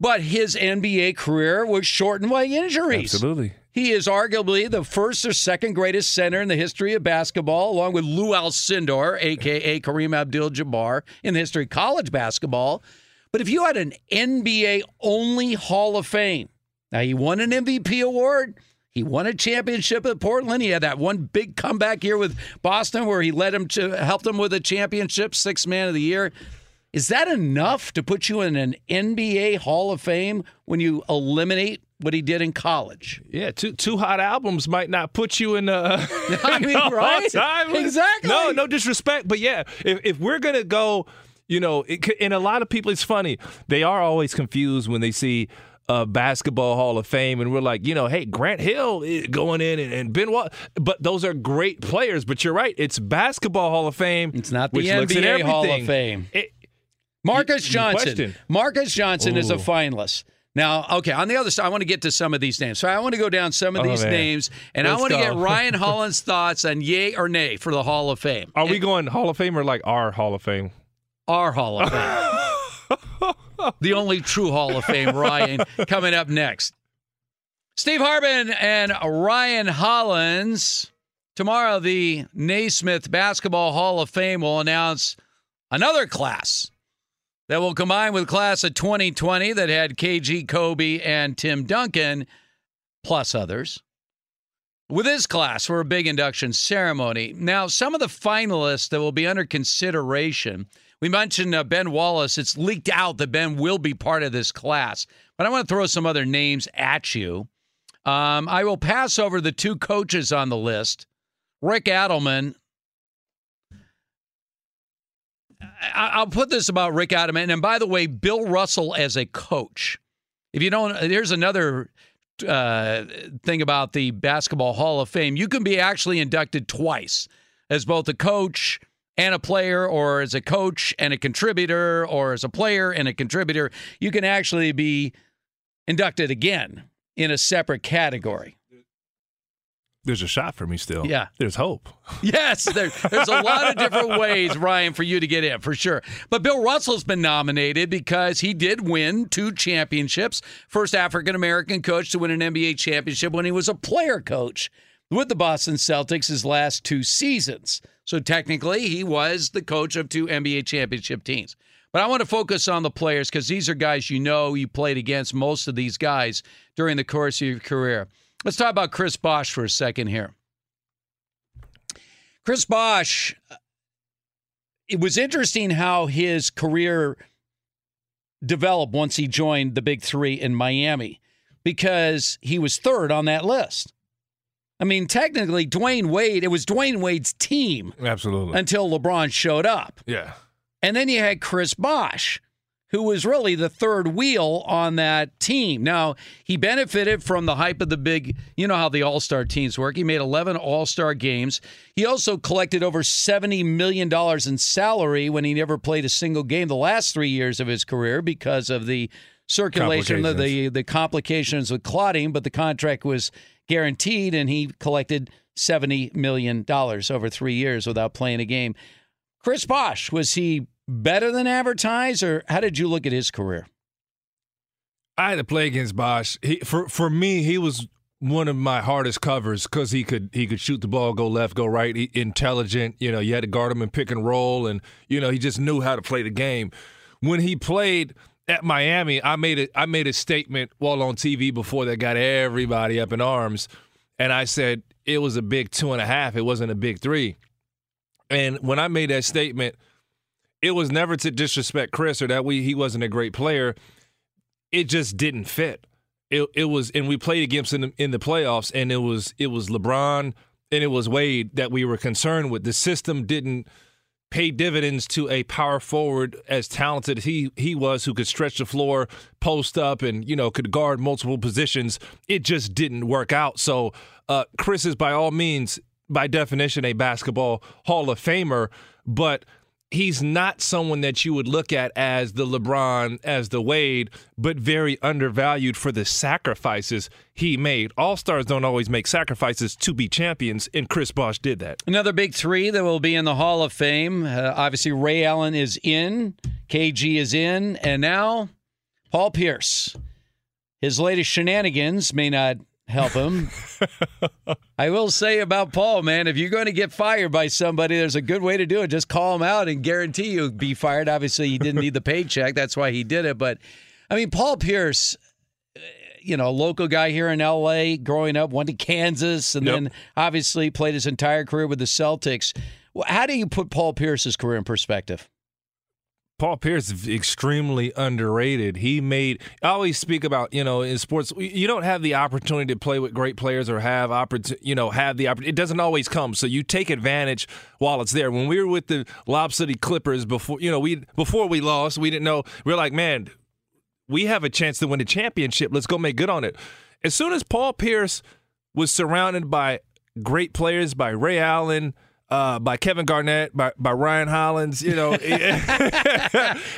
But his N B A career was shortened by injuries. Absolutely. He is arguably the first or second greatest center in the history of basketball, along with Lou Alcindor, a k a. Kareem Abdul-Jabbar, in the history of college basketball. But if you had an N B A-only Hall of Fame, now he won an M V P award, he won a championship at Portland, he had that one big comeback here with Boston where he led him to helped him with a championship, sixth man of the year. Is that enough to put you in an N B A Hall of Fame when you eliminate what he did in college? Yeah, two two hot albums might not put you in a I mean, no, right? Time. Exactly. No, no disrespect, but yeah, if if we're gonna go, you know, it, and a lot of people, it's funny, they are always confused when they see a basketball Hall of Fame, and we're like, you know, hey, Grant Hill going in and, and Ben Wallace, but those are great players. But you're right, it's basketball Hall of Fame. It's not the which N B A looks at Hall of Fame. It, Marques Johnson. Marques Johnson Ooh. is a finalist. Now, okay, on the other side, I want to get to some of these names. So I want to go down some of oh, these man. names, and Let's I want go. to get Ryan Hollins' thoughts on yay or nay for the Hall of Fame. Are and, we going Hall of Fame or like our Hall of Fame? Our Hall of Fame. The only true Hall of Fame, Ryan, coming up next. Steve Hartman and Ryan Hollins. Tomorrow, the Naismith Basketball Hall of Fame will announce another class that will combine with class of twenty twenty that had K G, Kobe, and Tim Duncan, plus others, with this class for a big induction ceremony. Now, some of the finalists that will be under consideration, we mentioned uh, Ben Wallace. It's leaked out that Ben will be part of this class, but I want to throw some other names at you. Um, I will pass over the two coaches on the list, Rick Adelman. I'll put this about Rick Adelman, and by the way, Bill Russell as a coach. If you don't, here's another uh, thing about the Basketball Hall of Fame. You can be actually inducted twice as both a coach and a player, or as a coach and a contributor, or as a player and a contributor. You can actually be inducted again in a separate category. There's a shot for me still. Yeah. There's hope. Yes. There, there's a lot of different ways, Ryan, for you to get in, for sure. But Bill Russell's been nominated because he did win two championships. First African-American coach to win an N B A championship when he was a player coach with the Boston Celtics his last two seasons. So technically, he was the coach of two N B A championship teams. But I want to focus on the players because these are guys you know you played against, most of these guys, during the course of your career. Let's talk about Chris Bosh for a second here. Chris Bosh, it was interesting how his career developed once he joined the Big Three in Miami because he was third on that list. I mean, technically, Dwayne Wade, it was Dwayne Wade's team. Absolutely. Until LeBron showed up. Yeah. And then you had Chris Bosh, who was really the third wheel on that team. Now, he benefited from the hype of the big, you know how the all-star teams work. He made eleven all-star games. He also collected over seventy million dollars in salary when he never played a single game the last three years of his career because of the circulation, the, the, the complications with clotting, but the contract was guaranteed, and he collected seventy million dollars over three years without playing a game. Chris Bosh, was he better than advertised, or how did you look at his career? I had to play against Bosh. He, for for me, he was one of my hardest covers because he could he could shoot the ball, go left, go right, he, intelligent. You know, you had to guard him in pick and roll, and you know he just knew how to play the game. When he played at Miami, I made a I made a statement while on T V before that got everybody up in arms, and I said it was a big two and a half. It wasn't a big three. And when I made that statement, it was never to disrespect Chris or that we he wasn't a great player. It just didn't fit. It it was, and we played against him in the, in the playoffs, and it was it was LeBron and it was Wade that we were concerned with. The system didn't pay dividends to a power forward as talented he he was, who could stretch the floor, post up, and you know could guard multiple positions. It just didn't work out. So uh, Chris is by all means, by definition, a basketball Hall of Famer, but he's not someone that you would look at as the LeBron, as the Wade, but very undervalued for the sacrifices he made. All-stars don't always make sacrifices to be champions, and Chris Bosh did that. Another big three that will be in the Hall of Fame. Uh, obviously, Ray Allen is in, K G is in, and now Paul Pierce. His latest shenanigans may not help him. I will say about Paul, man, if you're going to get fired by somebody, there's a good way to do it. Just call him out and guarantee you'll be fired. Obviously, he didn't need the paycheck. That's why he did it. But, I mean, Paul Pierce, you know, local guy here in L A, growing up, went to Kansas, and yep. then obviously played his entire career with the Celtics. How do you put Paul Pierce's career in perspective? Paul Pierce is extremely underrated. He made – I always speak about, you know, in sports, you don't have the opportunity to play with great players or have – you know, have the – it doesn't always come. So you take advantage while it's there. When we were with the Lob City Clippers before – you know, we before we lost, we didn't know – we were like, man, we have a chance to win a championship. Let's go make good on it. As soon as Paul Pierce was surrounded by great players, by Ray Allen – Uh, by Kevin Garnett, by, by Ryan Hollins, you know, he,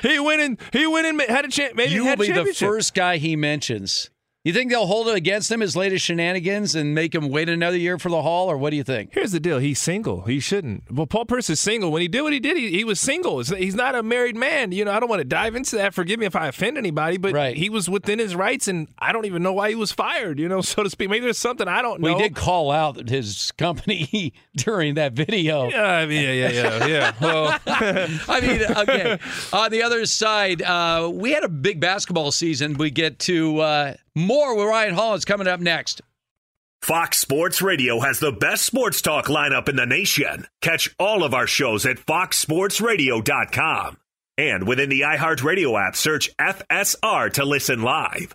he went in. He went in. Had a chance. Maybe you will be the first guy he mentions. You think they'll hold it against him, his latest shenanigans, and make him wait another year for the Hall, or what do you think? Here's the deal: he's single. He shouldn't. Well, Paul Pierce is single. When he did what he did, he, he was single. He's not a married man. You know, I don't want to dive into that. Forgive me if I offend anybody, but right. he was within his rights, and I don't even know why he was fired. You know, so to speak. Maybe there's something I don't know. We did call out his company during that video. Yeah, yeah, yeah, yeah. yeah. Well, I mean, okay. On the other side, uh, we had a big basketball season. We get to. Uh, More with Ryan Hollins coming up next. Fox Sports Radio has the best sports talk lineup in the nation. Catch all of our shows at fox sports radio dot com. And within the iHeartRadio app, search F S R to listen live.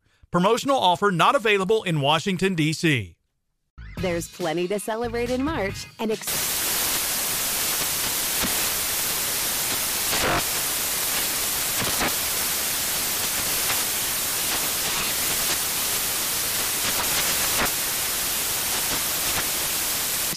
Promotional offer not available in Washington, D C. There's plenty to celebrate in March and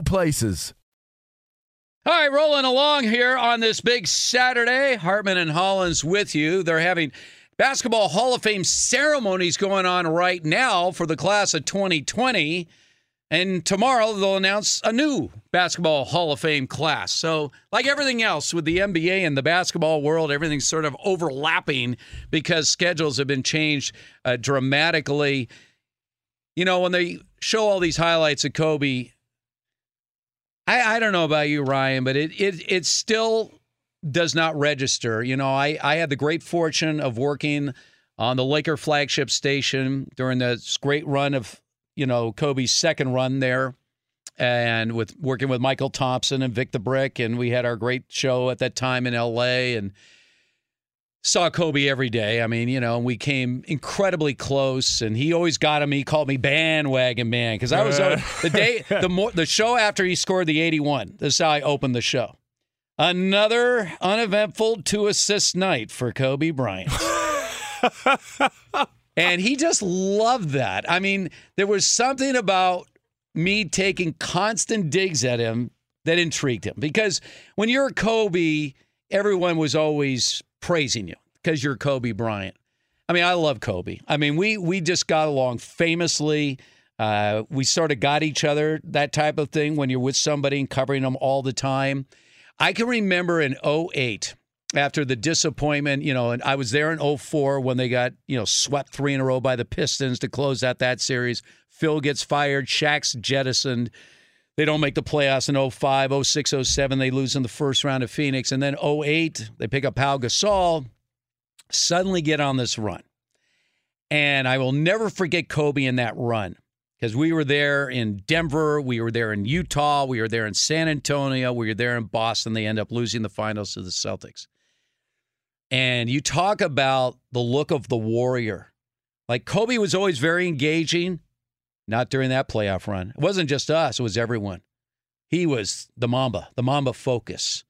places. All right, rolling along here on this big Saturday. Hartman and Hollins with you. They're having Basketball Hall of Fame ceremonies going on right now for the class of twenty twenty. And tomorrow they'll announce a new Basketball Hall of Fame class. So like everything else with the N B A and the basketball world, everything's sort of overlapping because schedules have been changed uh, dramatically. You know, when they show all these highlights of Kobe, I, I don't know about you, Ryan, but it it it still does not register. You know, I, I had the great fortune of working on the Laker flagship station during this great run of, you know, Kobe's second run there, and with working with Michael Thompson and Vic the Brick, and we had our great show at that time in L A, and saw Kobe every day. I mean, you know, we came incredibly close, and he always got him. He called me bandwagon man because I was uh. the day the more the show after he scored the eighty-one. This is how I opened the show. Another uneventful two assist night for Kobe Bryant, and he just loved that. I mean, there was something about me taking constant digs at him that intrigued him because when you're Kobe, everyone was always praising you because you're Kobe Bryant. I mean, I love Kobe. I mean, we we just got along famously. Uh, we sort of got each other, that type of thing, when you're with somebody and covering them all the time. I can remember in oh eight, after the disappointment, you know, and I was there in oh four when they got, you know, swept three in a row by the Pistons to close out that series. Phil gets fired. Shaq's jettisoned. They don't make the playoffs in oh five, oh six, oh seven. They lose in the first round of Phoenix. And then oh eight, they pick up Pau Gasol, suddenly get on this run. And I will never forget Kobe in that run because we were there in Denver. We were there in Utah. We were there in San Antonio. We were there in Boston. They end up losing the finals to the Celtics. And you talk about the look of the warrior. Like Kobe was always very engaging. Not during that playoff run. It wasn't just us. It was everyone. He was the Mamba, the Mamba focus.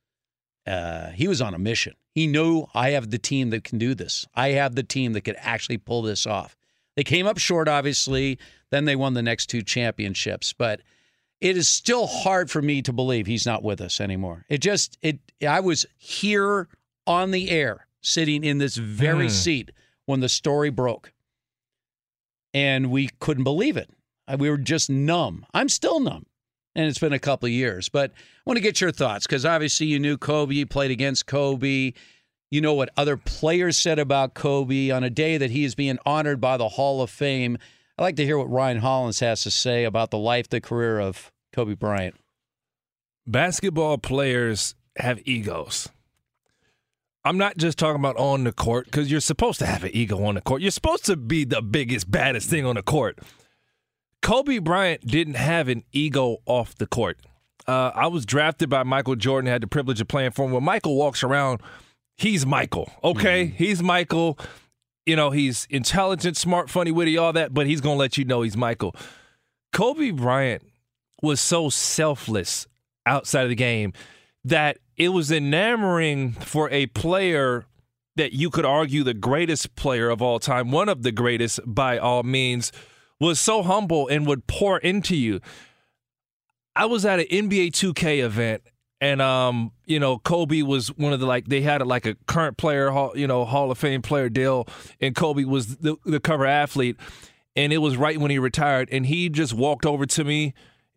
Uh, he was on a mission. He knew I have the team that can do this. I have the team that could actually pull this off. They came up short, obviously. Then they won the next two championships. But it is still hard for me to believe he's not with us anymore. It just, it. I was here on the air, sitting in this very mm. seat when the story broke. And we couldn't believe it. We were just numb. I'm still numb, and it's been a couple of years. But I want to get your thoughts because obviously you knew Kobe, you played against Kobe. You know what other players said about Kobe on a day that he is being honored by the Hall of Fame. I'd like to hear what Ryan Hollins has to say about the life, the career of Kobe Bryant. Basketball players have egos. I'm not just talking about on the court because you're supposed to have an ego on the court. You're supposed to be the biggest, baddest thing on the court. Kobe Bryant didn't have an ego off the court. Uh, I was drafted by Michael Jordan, had the privilege of playing for him. When Michael walks around, he's Michael, okay? Mm-hmm. He's Michael. You know, he's intelligent, smart, funny, witty, all that, but he's going to let you know he's Michael. Kobe Bryant was so selfless outside of the game that it was enamoring for a player that you could argue the greatest player of all time, one of the greatest by all means, was so humble and would pour into you. I was at an N B A two K event, And, um, you know, Kobe was one of the, like, they had a, like a current player, you know, Hall of Fame player deal, and Kobe was the, the cover athlete. And it was right when he retired. And he just walked over to me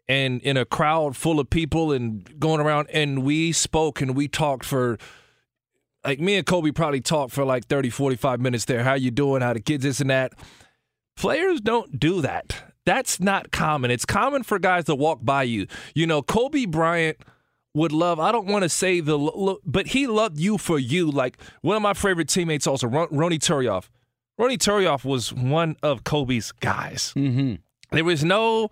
and in a crowd full of people and going around. And we spoke and we talked for, like, me and Kobe probably talked for like thirty, forty-five minutes there. How you doing? How the kids, this and that. Players don't do that. That's not common. It's common for guys to walk by you. You know, Kobe Bryant would love, I don't want to say the, but he loved you for you. Like, one of my favorite teammates also, Ron, Ronny Turioff. Ronny Turioff was one of Kobe's guys. Mm-hmm. There was no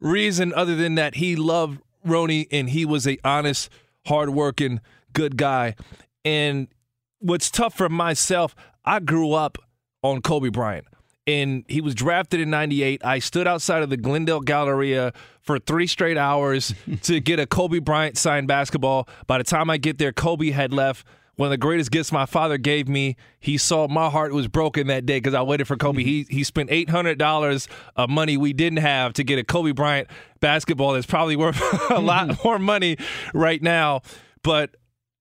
reason other than that he loved Ronny, and he was a honest, hardworking, good guy. And what's tough for myself, I grew up on Kobe Bryant. And he was drafted in ninety-eight. I stood outside of the Glendale Galleria for three straight hours to get a Kobe Bryant signed basketball. By the time I get there, Kobe had left. One of the greatest gifts my father gave me, he saw my heart was broken that day because I waited for Kobe. He he spent eight hundred dollars of money we didn't have to get a Kobe Bryant basketball that's probably worth a lot more money right now. But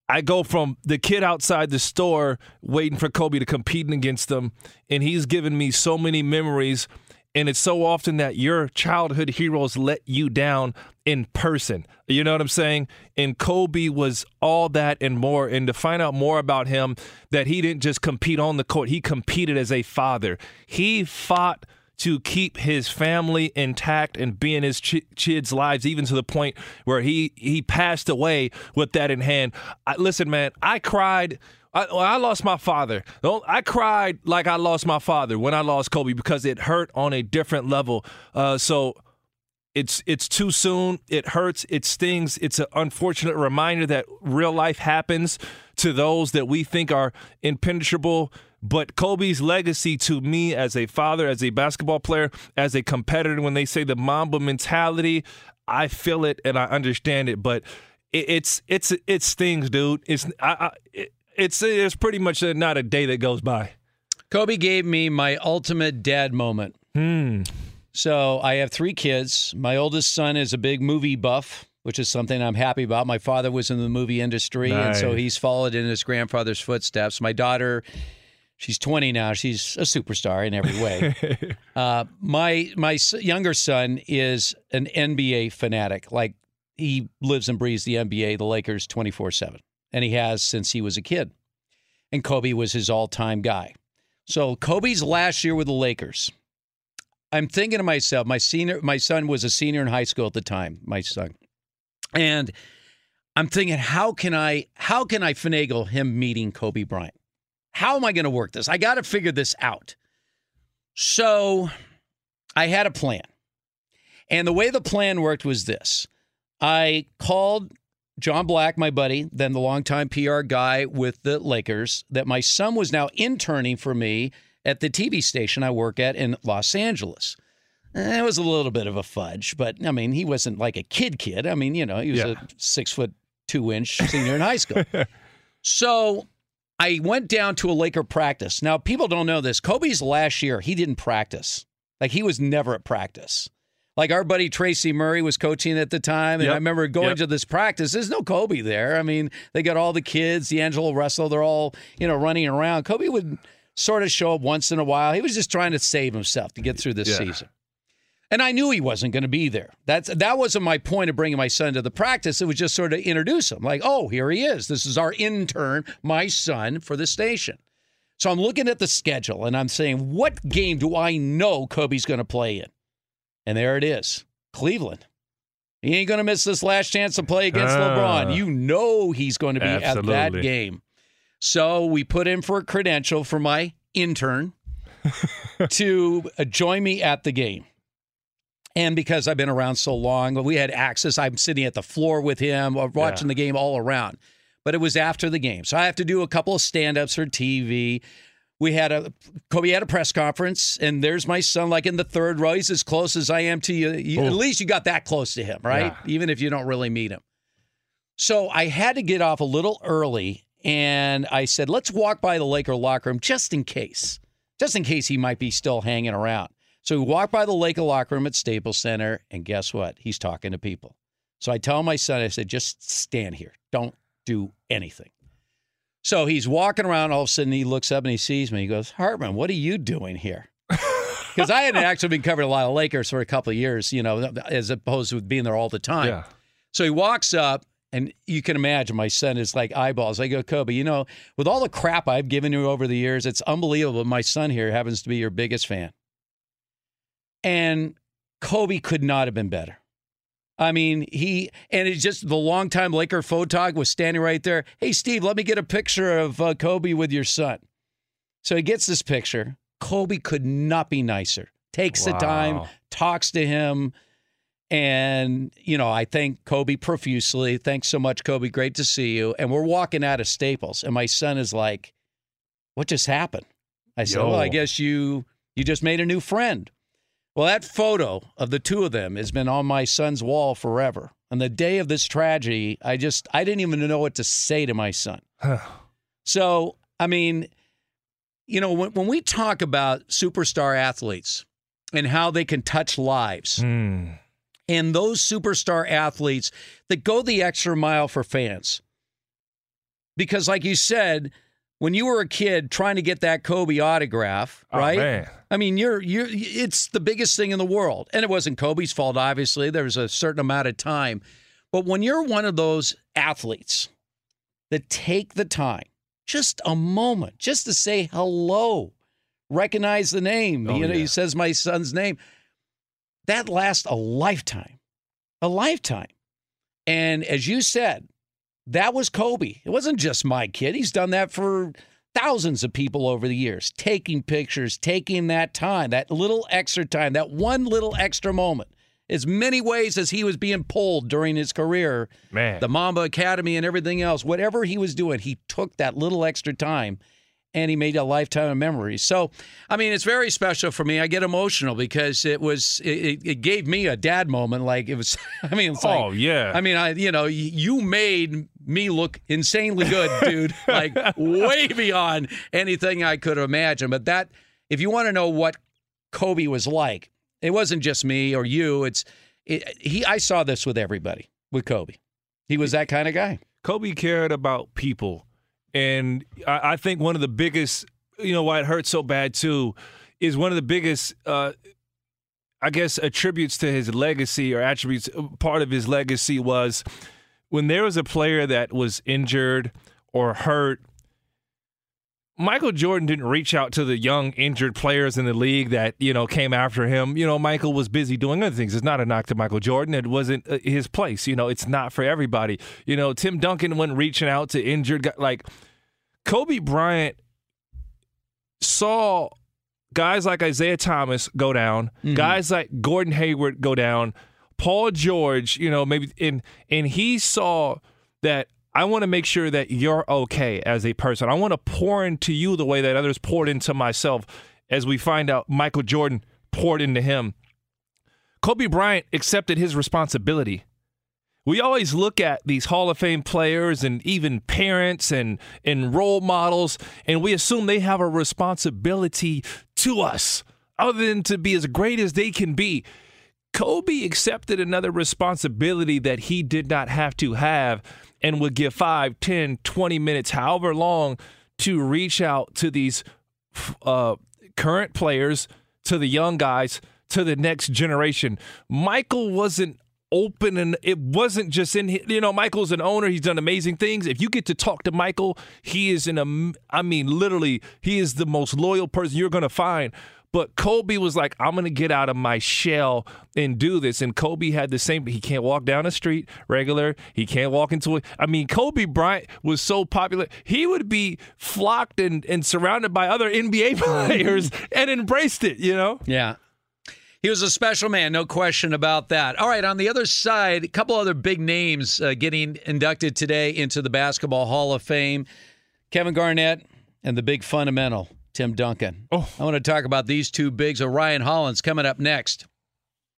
I go from the kid outside the store waiting for Kobe to competing against them, and he's given me so many memories, and it's so often that your childhood heroes let you down in person. You know what I'm saying? And Kobe was all that and more, and to find out more about him, that he didn't just compete on the court. He competed as a father. He fought to keep his family intact and be in his ch- kids' lives, even to the point where he, he passed away with that in hand. I, listen, man, I cried. I, I lost my father. I cried like I lost my father when I lost Kobe because it hurt on a different level. Uh, so it's it's too soon. It hurts. It stings. It's an unfortunate reminder that real life happens to those that we think are impenetrable. But Kobe's legacy to me as a father, as a basketball player, as a competitor, when they say the Mamba mentality, I feel it and I understand it. But it, it's it's it stings, dude. It's I, I, it's it's pretty much not a day that goes by. Kobe gave me my ultimate dad moment. Hmm. So I have three kids. My oldest son is a big movie buff, which is something I'm happy about. My father was in the movie industry, nice. And so he's followed in his grandfather's footsteps. My daughter, she's twenty now. She's a superstar in every way. uh, my my younger son is an N B A fanatic. Like, he lives and breathes the N B A, the Lakers, twenty-four seven. And he has since he was a kid. And Kobe was his all-time guy. So Kobe's last year with the Lakers, I'm thinking to myself, my senior, my son was a senior in high school at the time, my son. And I'm thinking, how can I, how can I finagle him meeting Kobe Bryant? How am I going to work this? I got to figure this out. So I had a plan. And the way the plan worked was this. I called John Black, my buddy, then the longtime P R guy with the Lakers, that my son was now interning for me at the T V station I work at in Los Angeles. And it was a little bit of a fudge, but, I mean, he wasn't like a kid kid. I mean, you know, he was yeah. a six-foot-two-inch senior in high school. So I went down to a Laker practice. Now, people don't know this. Kobe's last year, he didn't practice. Like, he was never at practice. Like, our buddy Tracy Murray was coaching at the time, and yep. I remember going yep. to this practice. There's no Kobe there. I mean, they got all the kids, D'Angelo Russell. They're all, you know, running around. Kobe would sort of show up once in a while. He was just trying to save himself to get through this yeah. season. And I knew he wasn't going to be there. That's that wasn't my point of bringing my son to the practice. It was just sort of introduce him. Like, oh, here he is. This is our intern, my son, for the station. So I'm looking at the schedule, and I'm saying, what game do I know Kobe's going to play in? And there it is. Cleveland. He ain't going to miss this last chance to play against ah, LeBron. You know he's going to be absolutely. At that game. So we put in for a credential for my intern to join me at the game. And because I've been around so long, we had access. I'm sitting at the floor with him, watching yeah. the game all around. But it was after the game. So I have to do a couple of stand-ups for T V. We had a Kobe had a press conference, and there's my son, like, in the third row. He's as close as I am to you. you at least you got that close to him, right? Yeah. Even if you don't really meet him. So I had to get off a little early, and I said, let's walk by the Laker locker room just in case. Just in case he might be still hanging around. So we walked by the Laker locker room at Staples Center, and guess what? He's talking to people. So I tell my son, I said, just stand here. Don't do anything. So he's walking around. All of a sudden, he looks up and he sees me. He goes, Hartman, what are you doing here? Because I had actually been covering a lot of Lakers for a couple of years, you know, as opposed to being there all the time. Yeah. So he walks up, and you can imagine my son is like eyeballs. I go, Kobe, you know, with all the crap I've given you over the years, it's unbelievable. My son here happens to be your biggest fan. And Kobe could not have been better. I mean, he, and it's just the longtime Laker photog was standing right there. Hey, Steve, let me get a picture of uh, Kobe with your son. So he gets this picture. Kobe could not be nicer. Takes wow. the time, talks to him. And, you know, I thank Kobe profusely. Thanks so much, Kobe. Great to see you. And we're walking out of Staples. And my son is like, what just happened? I said, Yo. well, I guess you you just made a new friend. Well, that photo of the two of them has been on my son's wall forever. On the day of this tragedy, I just, I didn't even know what to say to my son. So, I mean, you know, when, when we talk about superstar athletes and how they can touch lives, mm. and those superstar athletes that go the extra mile for fans, because like you said, when you were a kid trying to get that Kobe autograph, right? Oh, man. I mean, you're you're it's the biggest thing in the world. And it wasn't Kobe's fault, obviously. There was a certain amount of time. But when you're one of those athletes that take the time, just a moment, just to say hello, recognize the name. Oh, you know, yeah. He says my son's name. That lasts a lifetime. A lifetime. And as you said, that was Kobe. It wasn't just my kid. He's done that for thousands of people over the years, taking pictures, taking that time, that little extra time, that one little extra moment. As many ways as he was being pulled during his career, Man. the Mamba Academy and everything else, whatever he was doing, he took that little extra time and he made a lifetime of memories. So, I mean, it's very special for me. I get emotional because it was, it, it gave me a dad moment. Like it was, I mean, it's oh like, yeah. I mean, I, you know, you made me look insanely good, dude. Like way beyond anything I could imagine. But that, if you want to know what Kobe was like, it wasn't just me or you. It's it, he. I saw this with everybody. With Kobe, he was that kind of guy. Kobe cared about people. And I think one of the biggest, you know, why it hurts so bad, too, is one of the biggest, uh, I guess, attributes to his legacy or attributes. Part of his legacy was when there was a player that was injured or hurt, Michael Jordan didn't reach out to the young injured players in the league that, you know, came after him. You know, Michael was busy doing other things. It's not a knock to Michael Jordan. It wasn't his place. You know, it's not for everybody. You know, Tim Duncan wasn't reaching out to injured guys. Like, Kobe Bryant saw guys like Isaiah Thomas go down, mm-hmm. guys like Gordon Hayward go down, Paul George, you know, maybe, and, and he saw that I want to make sure that you're okay as a person. I want to pour into you the way that others poured into myself, as we find out Michael Jordan poured into him. Kobe Bryant accepted his responsibility. We always look at these Hall of Fame players and even parents and, and role models, and we assume they have a responsibility to us other than to be as great as they can be. Kobe accepted another responsibility that he did not have to have, and would give five, ten, twenty minutes, however long, to reach out to these uh, current players, to the young guys, to the next generation. Michael wasn't open, and it wasn't just in his, you know, Michael's an owner. He's done amazing things. If you get to talk to Michael, he is an, I mean, literally, he is the most loyal person you're going to find. But Kobe was like, I'm going to get out of my shell and do this. And Kobe had the same. He can't walk down the street regular. He can't walk into it. I mean, Kobe Bryant was so popular. He would be flocked and, and surrounded by other N B A players and embraced it, you know? Yeah. He was a special man. No question about that. All right. On the other side, a couple other big names uh, getting inducted today into the Basketball Hall of Fame. Kevin Garnett and the big fundamental, Tim Duncan. Oh. I want to talk about these two bigs. Ryan Hollins coming up next.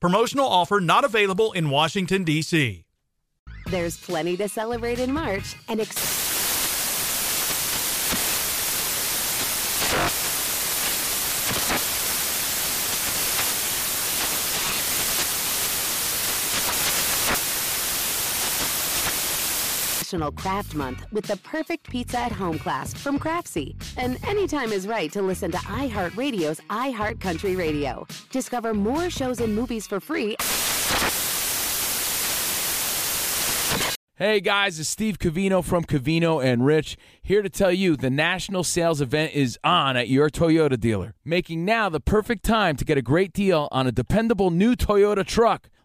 Promotional offer not available in Washington, D C. There's plenty to celebrate in March and National Craft Month with the perfect pizza at home class from Craftsy. And anytime is right to listen to iHeartRadio's iHeartCountry Radio. Discover more shows and movies for free. Hey guys, it's Steve Covino from Covino and Rich here to tell you the national sales event is on at your Toyota dealer, making now the perfect time to get a great deal on a dependable new Toyota truck.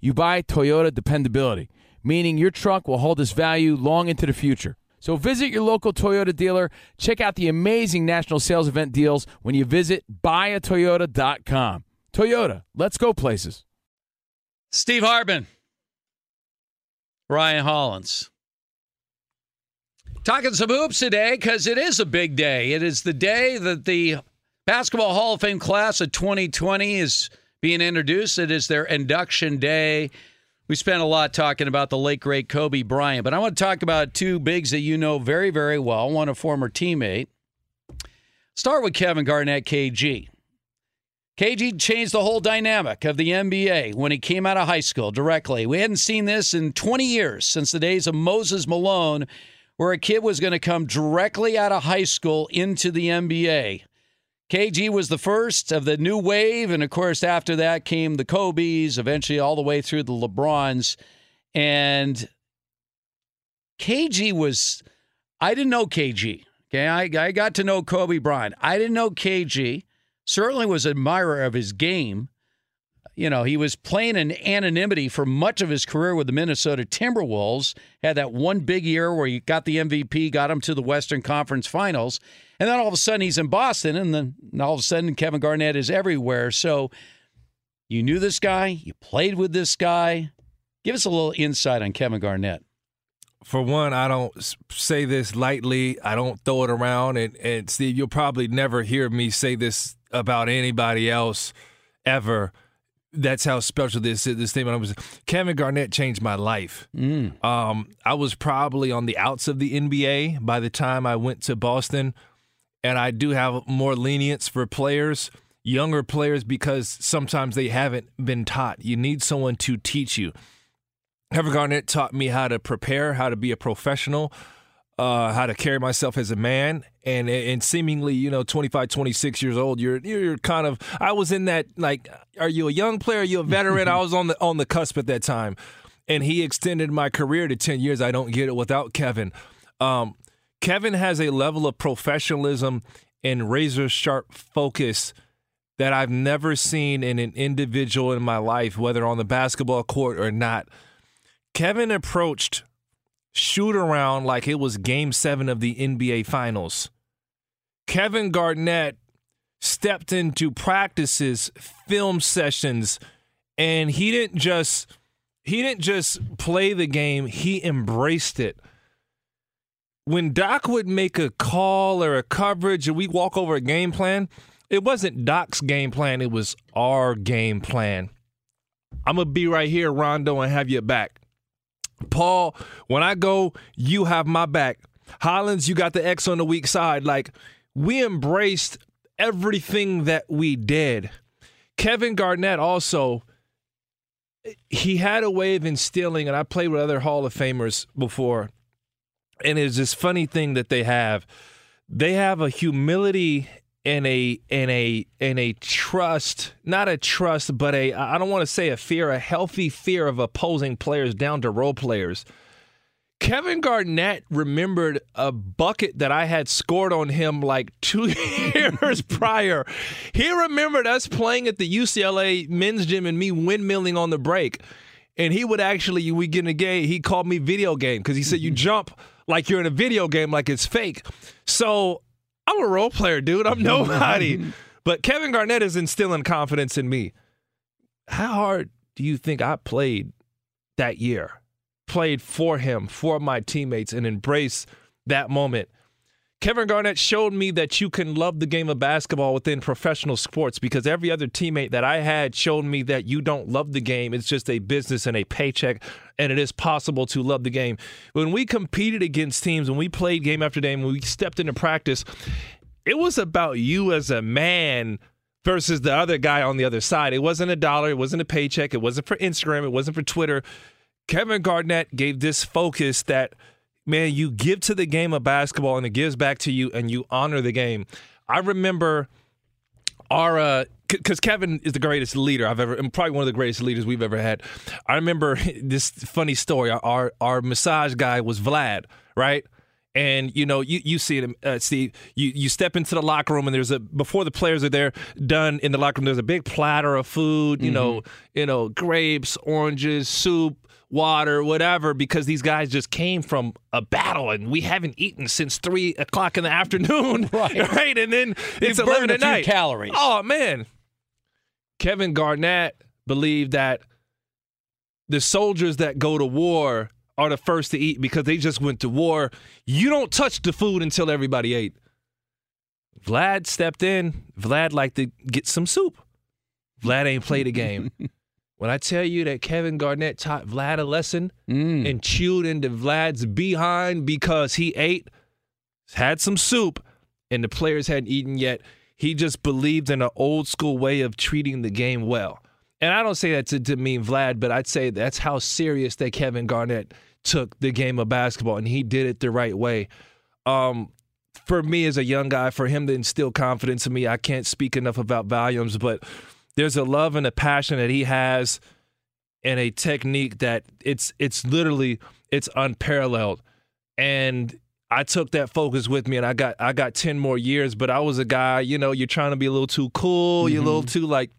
you buy Toyota dependability, meaning your truck will hold its value long into the future. So visit your local Toyota dealer. Check out the amazing national sales event deals when you visit buy a toyota dot com. Toyota, let's go places. Steve Hartman, Ryan Hollins. Talking some hoops today because it is a big day. It is the day that the Basketball Hall of Fame class of twenty twenty is being introduced. It is their induction day. We spent a lot talking about the late, great Kobe Bryant, but I want to talk about two bigs that you know very, very well, one a former teammate. Start with Kevin Garnett, K G. K G changed the whole dynamic of the N B A when he came out of high school directly. We hadn't seen this in twenty years, since the days of Moses Malone, where a kid was going to come directly out of high school into the N B A. K G was the first of the new wave, and, of course, after that came the Kobes, eventually all the way through the LeBrons. And K G was – I didn't know K G. Okay, I, I got to know Kobe Bryant. I didn't know K G. Certainly was an admirer of his game. You know, he was playing in anonymity for much of his career with the Minnesota Timberwolves. Had that one big year where he got the M V P, got him to the Western Conference Finals. And then all of a sudden he's in Boston, and then all of a sudden Kevin Garnett is everywhere. So you knew this guy. You played with this guy. Give us a little insight on Kevin Garnett. For one, I don't say this lightly. I don't throw it around. And, and Steve, you'll probably never hear me say this about anybody else ever. That's how special this this thing was. Kevin Garnett changed my life. Mm. Um, I was probably on the outs of the N B A by the time I went to Boston, and I do have more lenience for players, younger players, because sometimes they haven't been taught. You need someone to teach you. Kevin Garnett taught me how to prepare, how to be a professional, uh, how to carry myself as a man. And, and seemingly, you know, twenty-five, twenty-six years old, you're you're kind of – I was in that, like, are you a young player? Are you a veteran? I was on the on the cusp at that time. And he extended my career to ten years. I don't get it without Kevin. Um, Kevin has a level of professionalism and razor-sharp focus that I've never seen in an individual in my life, whether on the basketball court or not. Kevin approached shoot-around like it was Game seven of the N B A Finals. Kevin Garnett stepped into practices, film sessions, and he didn't just he didn't just play the game, he embraced it. When Doc would make a call or a coverage and we walk over a game plan, it wasn't Doc's game plan, it was our game plan. I'm going to be right here, Rondo, and have your back. Paul, when I go, you have my back. Hollins, you got the X on the weak side. Like, we embraced everything that we did. Kevin Garnett also, he had a way of instilling, and I played with other Hall of Famers before, and it's this funny thing that they have. They have a humility and a and a and a trust, not a trust, but a I don't want to say a fear, a healthy fear of opposing players down to role players. Kevin Garnett remembered a bucket that I had scored on him like two years prior. He remembered us playing at the U C L A men's gym and me windmilling on the break. And he would actually, we get in a game, he called me video game because he said you jump like you're in a video game, like it's fake. So I'm a role player, dude. I'm nobody. But Kevin Garnett is instilling confidence in me. How hard do you think I played that year? Played for him, for my teammates, and embraced that moment. Kevin Garnett showed me that you can love the game of basketball within professional sports, because every other teammate that I had showed me that you don't love the game. It's just a business and a paycheck, and it is possible to love the game. When we competed against teams, when we played game after game, when we stepped into practice, it was about you as a man versus the other guy on the other side. It wasn't a dollar. It wasn't a paycheck. It wasn't for Instagram. It wasn't for Twitter. Kevin Garnett gave this focus that, man, you give to the game of basketball and it gives back to you and you honor the game. I remember our uh, – because Kevin is the greatest leader I've ever – and probably one of the greatest leaders we've ever had. I remember this funny story. Our our massage guy was Vlad, right? And, you know, you, you see it, uh, Steve, you, you step into the locker room and there's a, before the players are there, done in the locker room, there's a big platter of food, you mm-hmm. know, you know, grapes, oranges, soup, water, whatever, because these guys just came from a battle and we haven't eaten since three o'clock in the afternoon. Right. right? And then it's eleven at night. Calories. Oh, man. Kevin Garnett believed that the soldiers that go to war are the first to eat because they just went to war. You don't touch the food until everybody ate. Vlad stepped in. Vlad liked to get some soup. Vlad ain't played a game. When I tell you that Kevin Garnett taught Vlad a lesson mm. and chewed into Vlad's behind because he ate, had some soup, and the players hadn't eaten yet, he just believed in an old school way of treating the game well. And I don't say that to, to mean Vlad, but I'd say that's how serious that Kevin Garnett took the game of basketball, and he did it the right way. Um, for me as a young guy, for him to instill confidence in me, I can't speak enough about volumes, but there's a love and a passion that he has and a technique that it's it's literally it's unparalleled. And I took that focus with me and I got I got ten more years, but I was a guy, you know, you're trying to be a little too cool, mm-hmm. you're a little too like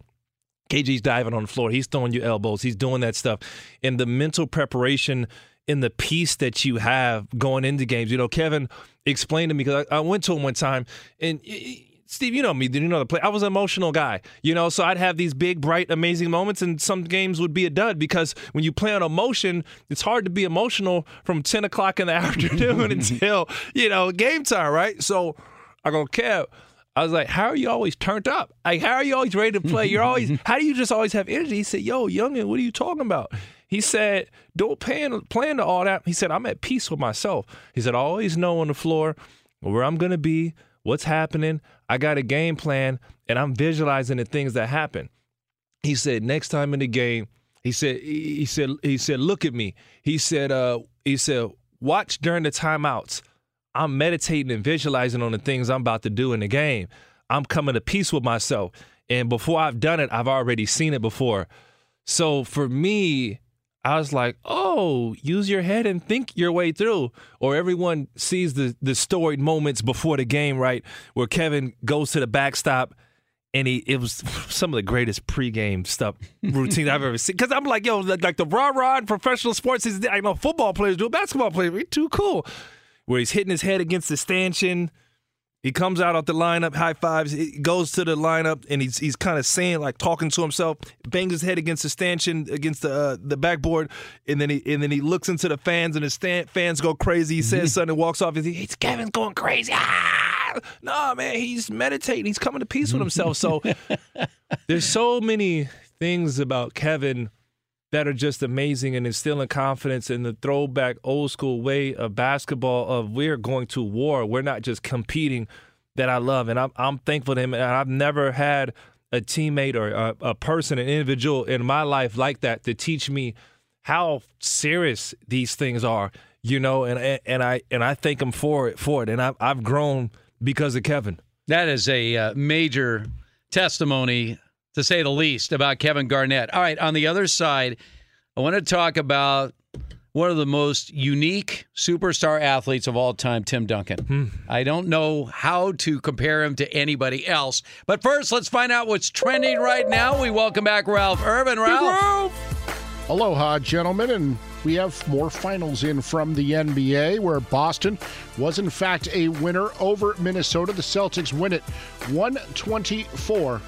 K G's diving on the floor, he's throwing you elbows, he's doing that stuff. And the mental preparation and the peace that you have going into games. You know, Kevin explained to me, because I, I went to him one time and it, Steve, you know me. You know the play. I was an emotional guy, you know, so I'd have these big, bright, amazing moments, and some games would be a dud because when you play on emotion, it's hard to be emotional from ten o'clock in the afternoon until, you know, game time, right? So I go, Kev, I was like, how are you always turned up? Like, how are you always ready to play? You're always, how do you just always have energy? He said, yo, youngin, what are you talking about? He said, don't plan, plan to all that. He said, I'm at peace with myself. He said, I always know on the floor where I'm going to be, what's happening. I got a game plan, and I'm visualizing the things that happen. He said, next time in the game, he said, he said, he said, look at me. He said, uh, he said, watch during the timeouts. I'm meditating and visualizing on the things I'm about to do in the game. I'm coming to peace with myself. And before I've done it, I've already seen it before. So for me, I was like, oh, use your head and think your way through. Or everyone sees the, the storied moments before the game, right, where Kevin goes to the backstop, and he it was some of the greatest pregame stuff routines I've ever seen. Because I'm like, yo, like, like the rah-rah in professional sports, is, I know football players do, basketball players, we're too cool. Where he's hitting his head against the stanchion. He comes out of the lineup, high fives, he goes to the lineup, and he's he's kind of saying, like talking to himself, bangs his head against the stanchion, against the uh, the backboard, and then he and then he looks into the fans, and the stan- fans go crazy. He says something, walks off, and he, he's Kevin's going crazy. Ah! No, man, he's meditating. He's coming to peace with himself. So there's so many things about Kevin that are just amazing and instilling confidence in the throwback old school way of basketball of we're going to war. We're not just competing that I love. And I'm, I'm thankful to him. And I've never had a teammate or a, a person, an individual in my life like that to teach me how serious these things are, you know, and, and I, and I thank him for it, for it. And I've, I've grown because of Kevin. That is a uh, major testimony, to say the least, about Kevin Garnett. All right, on the other side, I want to talk about one of the most unique superstar athletes of all time, Tim Duncan. Hmm. I don't know how to compare him to anybody else. But first, let's find out what's trending right now. We welcome back Ralph Irvin. Ralph. Aloha, gentlemen, and we have more finals in from the N B A, where Boston was, in fact, a winner over Minnesota. The Celtics win it one twenty-four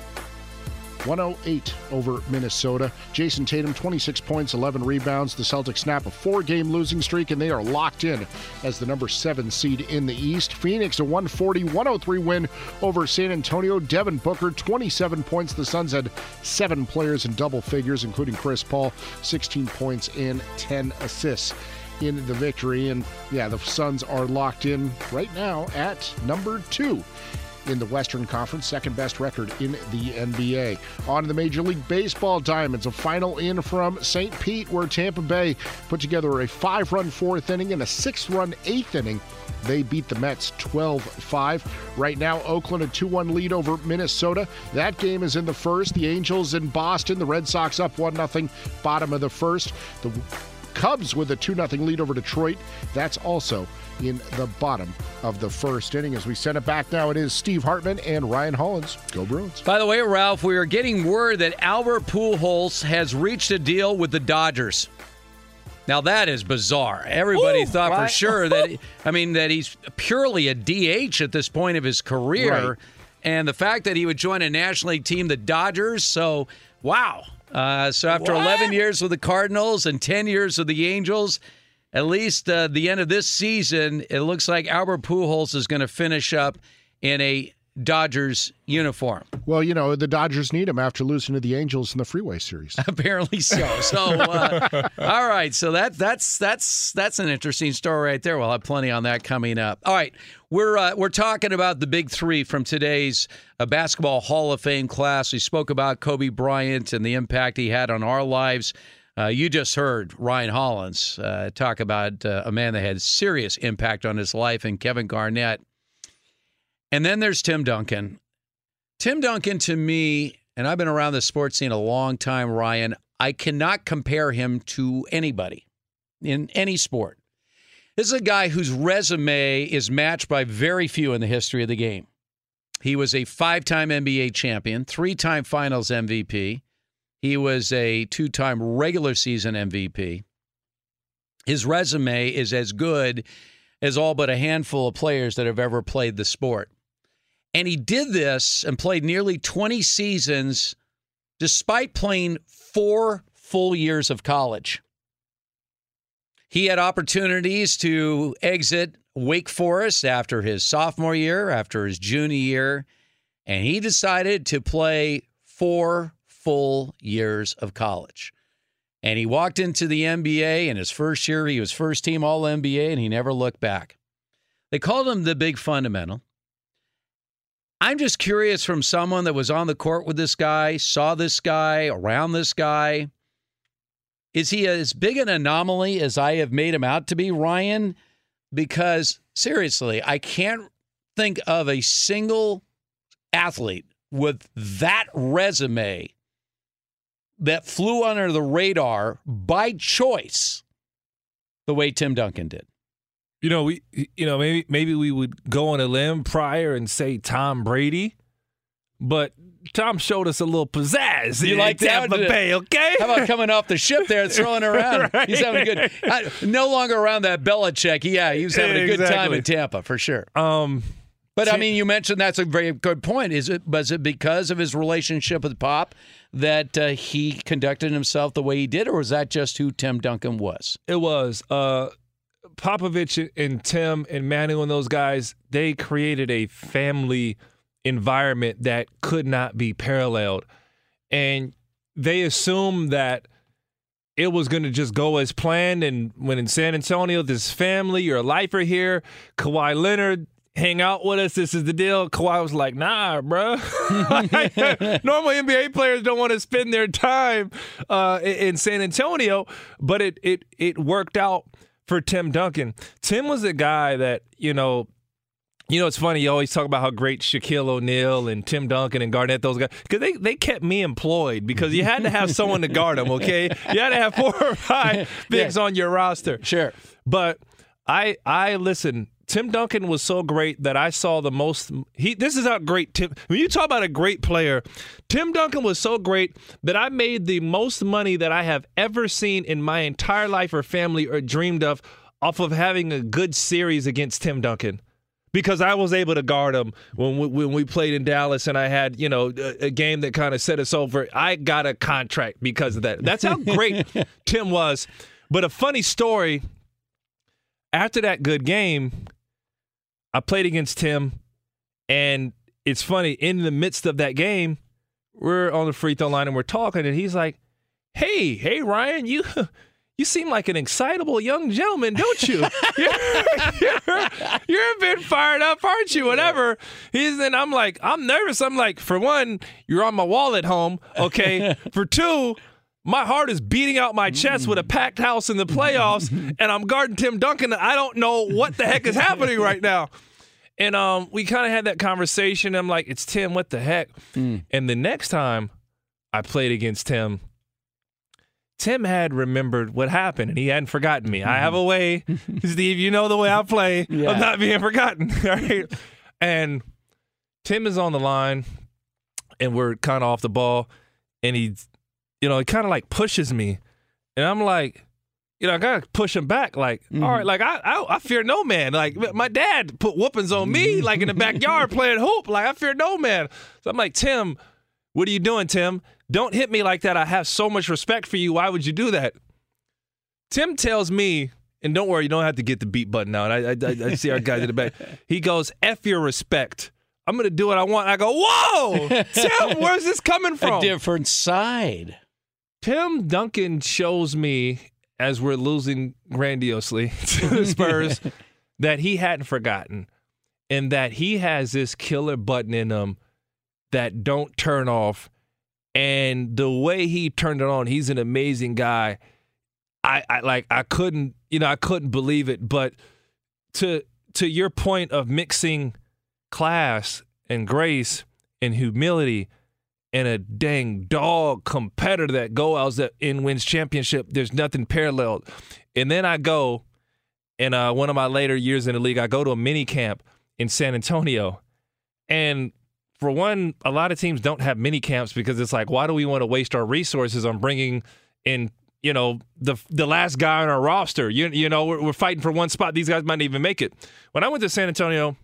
one oh eight over Minnesota. Jason Tatum, twenty-six points, eleven rebounds. The Celtics snap a four-game losing streak, and they are locked in as the number seven seed in the East. Phoenix, a one forty one oh three win over San Antonio. Devin Booker, twenty-seven points. The Suns had seven players in double figures, including Chris Paul, sixteen points and ten assists in the victory. And, yeah, the Suns are locked in right now at number two in the Western Conference, second-best record in the N B A. On to the Major League Baseball Diamonds, a final in from Saint Pete, where Tampa Bay put together a five-run fourth inning and a six-run eighth inning. They beat the Mets twelve five. Right now, Oakland a two one lead over Minnesota. That game is in the first. The Angels in Boston. The Red Sox up one nothing, bottom of the first. The Cubs with a two nothing lead over Detroit. That's also in the bottom of the first inning. As we send it back now, it is Steve Hartman and Ryan Hollins. Go Bruins. By the way, Ralph, we are getting word that Albert Pujols has reached a deal with the Dodgers. Now, that is bizarre. Everybody Ooh, thought right? for sure that, I mean, that he's purely a D H at this point of his career. Right. And the fact that he would join a National League team, the Dodgers, so, wow. Uh, so after what? eleven years with the Cardinals and ten years with the Angels, at least uh, the end of this season, it looks like Albert Pujols is going to finish up in a Dodgers uniform. Well, you know, the Dodgers need him after losing to the Angels in the Freeway Series. Apparently so. So, uh, all right. So that that's that's that's an interesting story right there. We'll have plenty on that coming up. All right, we're uh, we're talking about the big three from today's uh, Basketball Hall of Fame class. We spoke about Kobe Bryant and the impact he had on our lives. Uh, you just heard Ryan Hollins uh, talk about uh, a man that had serious impact on his life, and Kevin Garnett. And then there's Tim Duncan. Tim Duncan, to me, and I've been around the sports scene a long time, Ryan, I cannot compare him to anybody in any sport. This is a guy whose resume is matched by very few in the history of the game. He was a five-time N B A champion, three-time Finals M V P. He was a two-time regular season M V P. His resume is as good as all but a handful of players that have ever played the sport. And he did this and played nearly twenty seasons despite playing four full years of college. He had opportunities to exit Wake Forest after his sophomore year, after his junior year, and he decided to play four full years of college. And he walked into the N B A, and his first year he was first team All N B A, and he never looked back. They called him the big fundamental. I'm just curious, from someone that was on the court with this guy, saw this guy, around this guy, is he as big an anomaly as I have made him out to be, Ryan? Because, seriously, I can't think of a single athlete with that resume that flew under the radar by choice the way Tim Duncan did. You know, we you know, maybe maybe we would go on a limb prior and say Tom Brady, but Tom showed us a little pizzazz. You like Tampa Bay, okay? How about coming off the ship there and throwing around? Right. He's having a good I, no longer around that Belichick. Yeah, he was having a good exactly. time in Tampa for sure. Um, but see, I mean, you mentioned that's a very good point. Is it was it because of his relationship with Pop that uh, he conducted himself the way he did, or was that just who Tim Duncan was? It was. Uh, Popovich and Tim and Manu and those guys, they created a family environment that could not be paralleled. And they assumed that it was going to just go as planned. And when in San Antonio, this family, you're a lifer here, Kawhi Leonard, hang out with us, this is the deal. Kawhi was like, nah, bro. Normally N B A players don't want to spend their time uh, in San Antonio, but it it it worked out for Tim Duncan. Tim was a guy that, you know, you know, it's funny. You always talk about how great Shaquille O'Neal and Tim Duncan and Garnett, those guys, because they, they kept me employed because you had to have someone to guard them, okay? You had to have four or five bigs yeah. on your roster. Sure. But I, I listen, Tim Duncan was so great that I saw the most – He this is how great Tim – when you talk about a great player, Tim Duncan was so great that I made the most money that I have ever seen in my entire life or family or dreamed of off of having a good series against Tim Duncan. Because I was able to guard him when we, when we played in Dallas, and I had, you know, a, a game that kind of set us over. I got a contract because of that. That's how great Tim was. But a funny story, after that good game, I played against Tim, and it's funny, in the midst of that game, we're on the free throw line and we're talking, and he's like, hey, hey, Ryan, you... You seem like an excitable young gentleman, don't you? You're, you're, you're a bit fired up, aren't you? Whatever. He's and I'm like, I'm nervous. I'm like, for one, you're on my wall at home, okay? For two, my heart is beating out my chest with a packed house in the playoffs, and I'm guarding Tim Duncan. I don't know what the heck is happening right now. And um, we kind of had that conversation. I'm like, it's Tim, what the heck? Mm. And the next time I played against Tim, Tim had remembered what happened, and he hadn't forgotten me. Mm-hmm. I have a way, Steve, you know the way I play, yeah. of not being forgotten. Right? And Tim is on the line, and we're kind of off the ball, and he, you know, he kind of like pushes me. And I'm like, you know, I got to push him back. Like, mm-hmm. all right, like, I, I I fear no man. Like, my dad put whoopings on me, like in the backyard playing hoop. Like, I fear no man. So I'm like, Tim, what are you doing, Tim? Don't hit me like that. I have so much respect for you. Why would you do that? Tim tells me, and don't worry, you don't have to get the beat button out. I, I, I see our guys in the back. He goes, F your respect. I'm going to do what I want. I go, whoa, Tim, where's this coming from? A different side. Tim Duncan shows me, as we're losing grandiosely to the Spurs, that he hadn't forgotten and that he has this killer button in him that don't turn off. And the way he turned it on, he's an amazing guy. I, I like I couldn't, you know, I couldn't believe it. But to to your point of mixing class and grace and humility and a dang dog competitor that go out and wins championship, there's nothing paralleled. And then I go, and uh, one of my later years in the league, I go to a mini camp in San Antonio, and for one, a lot of teams don't have mini camps because it's like, why do we want to waste our resources on bringing in, you know, the the last guy on our roster? You, you know, we're, we're fighting for one spot. These guys might not even make it. When I went to San Antonio,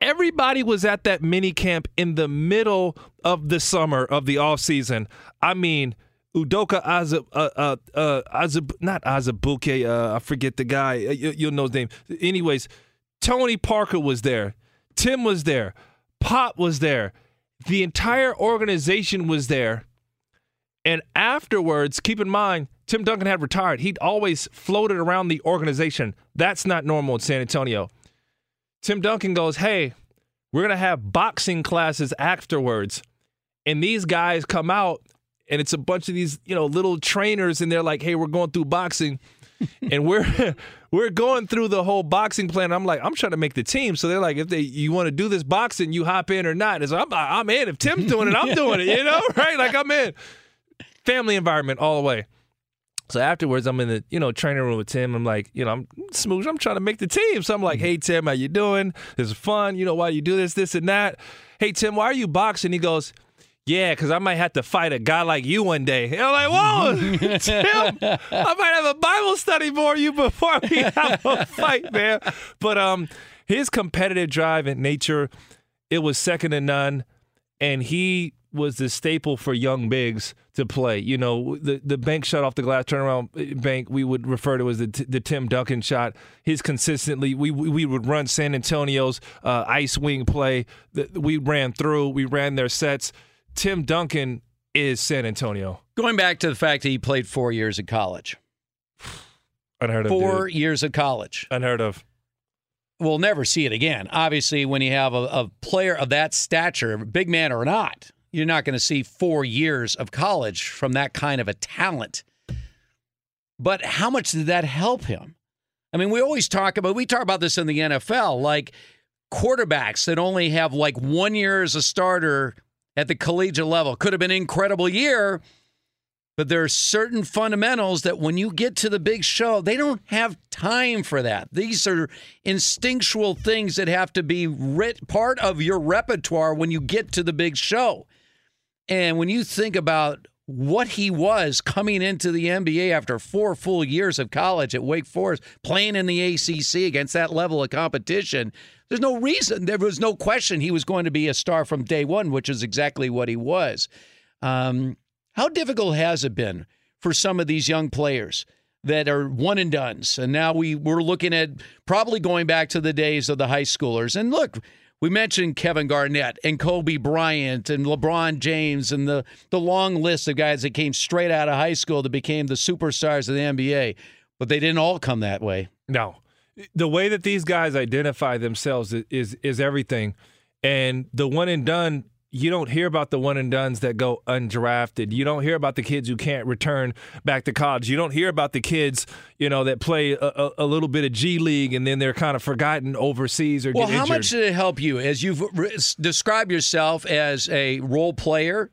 everybody was at that mini camp in the middle of the summer of the offseason. I mean, Udoka Azab, uh, uh, uh, Azab, not Azabuke, uh, I forget the guy. You, you'll know his name. Anyways, Tony Parker was there. Tim was there. Pop was there. The entire organization was there. And afterwards, keep in mind, Tim Duncan had retired. He'd always floated around the organization. That's not normal in San Antonio. Tim Duncan goes, hey, we're going to have boxing classes afterwards. And these guys come out, and it's a bunch of these, you know, little trainers, and they're like, hey, we're going through boxing. And we're we're going through the whole boxing plan. I'm like, I'm trying to make the team. So they're like, if they you want to do this boxing, you hop in or not. It's like, I'm, I'm in. If Tim's doing it, I'm doing it. You know, right? Like, I'm in. family environment all the way. So afterwards, I'm in the, you know, training room with Tim. I'm like, you know, I'm smooch. I'm trying to make the team. So I'm like, hey, Tim, how you doing? This is fun. You know, why you do this, this and that. Hey, Tim, why are you boxing? He goes, yeah, because I might have to fight a guy like you one day. And I'm like, whoa, Tim, I might have a Bible study for you before we have a fight, man. But um, his competitive drive and nature, it was second to none. And he was the staple for young bigs to play. You know, the, the bank shot off the glass, turnaround bank, we would refer to as the the Tim Duncan shot. His consistently, we we would run San Antonio's uh, ice wing play. The, we ran through, we ran their sets. Tim Duncan is San Antonio. Going back to the fact that he played four years of college. Unheard of, Four dude. years of college. Unheard of. We'll never see it again. Obviously, when you have a, a player of that stature, big man or not, you're not going to see four years of college from that kind of a talent. But how much did that help him? I mean, we always talk about, we talk about this in the N F L, like quarterbacks that only have like one year as a starter at the collegiate level. Could have been an incredible year, but there are certain fundamentals that when you get to the big show, they don't have time for that. These are instinctual things that have to be writ- part of your repertoire when you get to the big show. And when you think about what he was coming into the N B A after four full years of college at Wake Forest, playing in the A C C against that level of competition, there's no reason, there was no question he was going to be a star from day one, which is exactly what he was. Um, how difficult has it been for some of these young players that are one and dones? And now we, we're looking at probably going back to the days of the high schoolers. And look, we mentioned Kevin Garnett and Kobe Bryant and LeBron James and the, the long list of guys that came straight out of high school that became the superstars of the N B A, but they didn't all come that way. No. The way that these guys identify themselves is is, is everything. And the one and done, you don't hear about the one and dones that go undrafted. You don't hear about the kids who can't return back to college. You don't hear about the kids, you know, that play a, a, a little bit of G League and then they're kind of forgotten overseas or get injured. Well, how much did it help you as you've re- described yourself as a role player?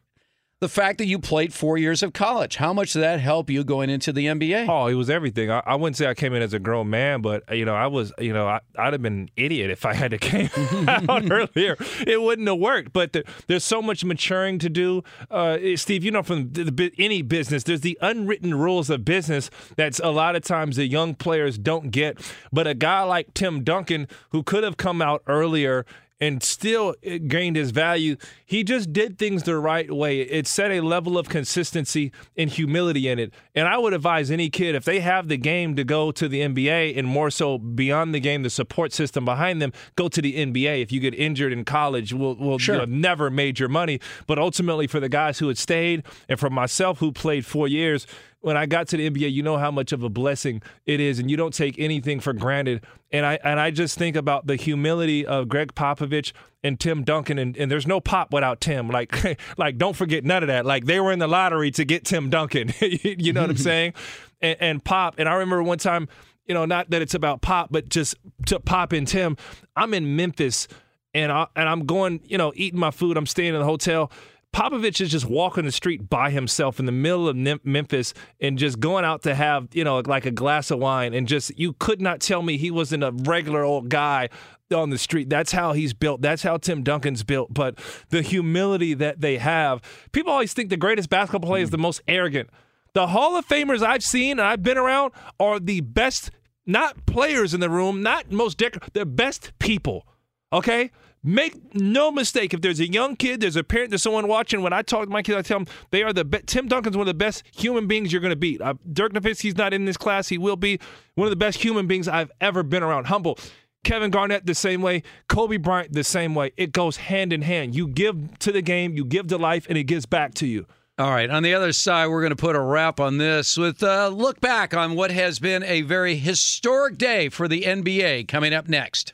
The fact that you played four years of college, how much did that help you going into the N B A? Oh, it was everything. I, I wouldn't say I came in as a grown man, but, you know, I was, you know, I, I'd have been an idiot if I had to came out earlier. It wouldn't have worked. But the, there's so much maturing to do. Uh, Steve, you know, from the, the, any business, there's the unwritten rules of business that's a lot of times the young players don't get. But a guy like Tim Duncan, who could have come out earlier and still gained his value, he just did things the right way. It set a level of consistency and humility in it. And I would advise any kid, if they have the game to go to the N B A and more so beyond the game, the support system behind them, go to the N B A. If you get injured in college, we'll, we'll sure. you know, never made your money. But ultimately for the guys who had stayed and for myself who played four years, when I got to the N B A, you know how much of a blessing it is, and you don't take anything for granted. And I and I just think about the humility of Greg Popovich and Tim Duncan, and, and there's no Pop without Tim. Like, like don't forget none of that. Like, they were in the lottery to get Tim Duncan. You know what I'm saying? And, and Pop, and I remember one time, you know, not that it's about Pop, but just to Pop and Tim. I'm in Memphis, and I and I'm going, you know, eating my food. I'm staying in the hotel. Popovich is just walking the street by himself in the middle of Memphis and just going out to have, you know, like a glass of wine, and just, you could not tell me he wasn't a regular old guy on the street. That's how he's built. That's how Tim Duncan's built. But the humility that they have, people always think the greatest basketball player is the most arrogant. The Hall of Famers I've seen and I've been around are the best, not players in the room, not most decorated, they're best people, okay? Make no mistake, if there's a young kid, there's a parent, there's someone watching, when I talk to my kids, I tell them they are the best. Tim Duncan's one of the best human beings you're going to beat. Uh, Dirk Nowitzki's not in this class. He will be one of the best human beings I've ever been around. Humble. Kevin Garnett the same way. Kobe Bryant the same way. It goes hand in hand. You give to the game, you give to life, and it gives back to you. All right, on the other side, we're going to put a wrap on this with a look back on what has been a very historic day for the N B A coming up next.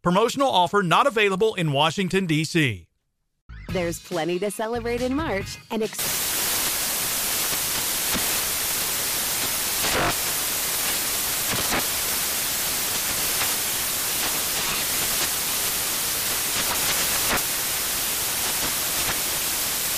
Promotional offer not available in Washington, D C. There's plenty to celebrate in March and ex-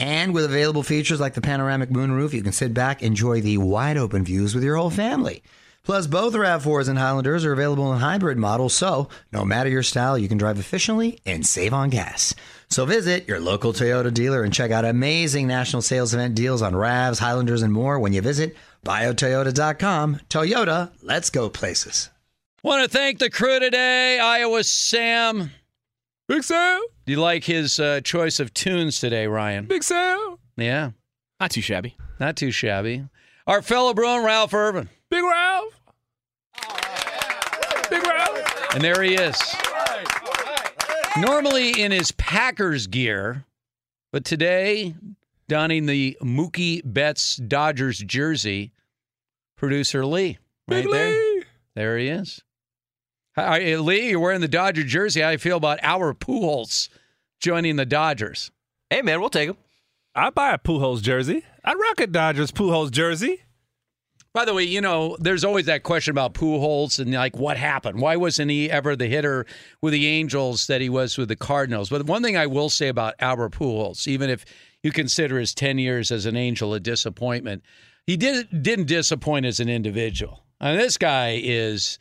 And with available features like the panoramic moonroof, you can sit back and enjoy the wide-open views with your whole family. Plus, both RAV fours and Highlanders are available in hybrid models, so no matter your style, you can drive efficiently and save on gas. So visit your local Toyota dealer and check out amazing national sales event deals on RAVs, Highlanders, and more when you visit buy a toyota dot com. Toyota, let's go places. Want to thank the crew today, Iowa's Sam. Big Sam. Do you like his uh, choice of tunes today, Ryan? Big Sam. Yeah. Not too shabby. Not too shabby. Our fellow Bruin, Ralph Irvin. Big Ralph. Oh, yeah. Big Ralph. And there he is. All right. All right. Normally in his Packers gear, but today donning the Mookie Betts Dodgers jersey, producer Lee. Right Big there. Lee. There he is. Hi, Lee, you're wearing the Dodger jersey. How do you feel about our Pujols joining the Dodgers? Hey, man, we'll take him. I'd buy a Pujols jersey. I'd rock a Dodgers Pujols jersey. By the way, you know, there's always that question about Pujols and, like, what happened? Why wasn't he ever the hitter with the Angels that he was with the Cardinals? But one thing I will say about Albert Pujols, even if you consider his ten years as an Angel a disappointment, he did, didn't disappoint as an individual. I mean, this guy is...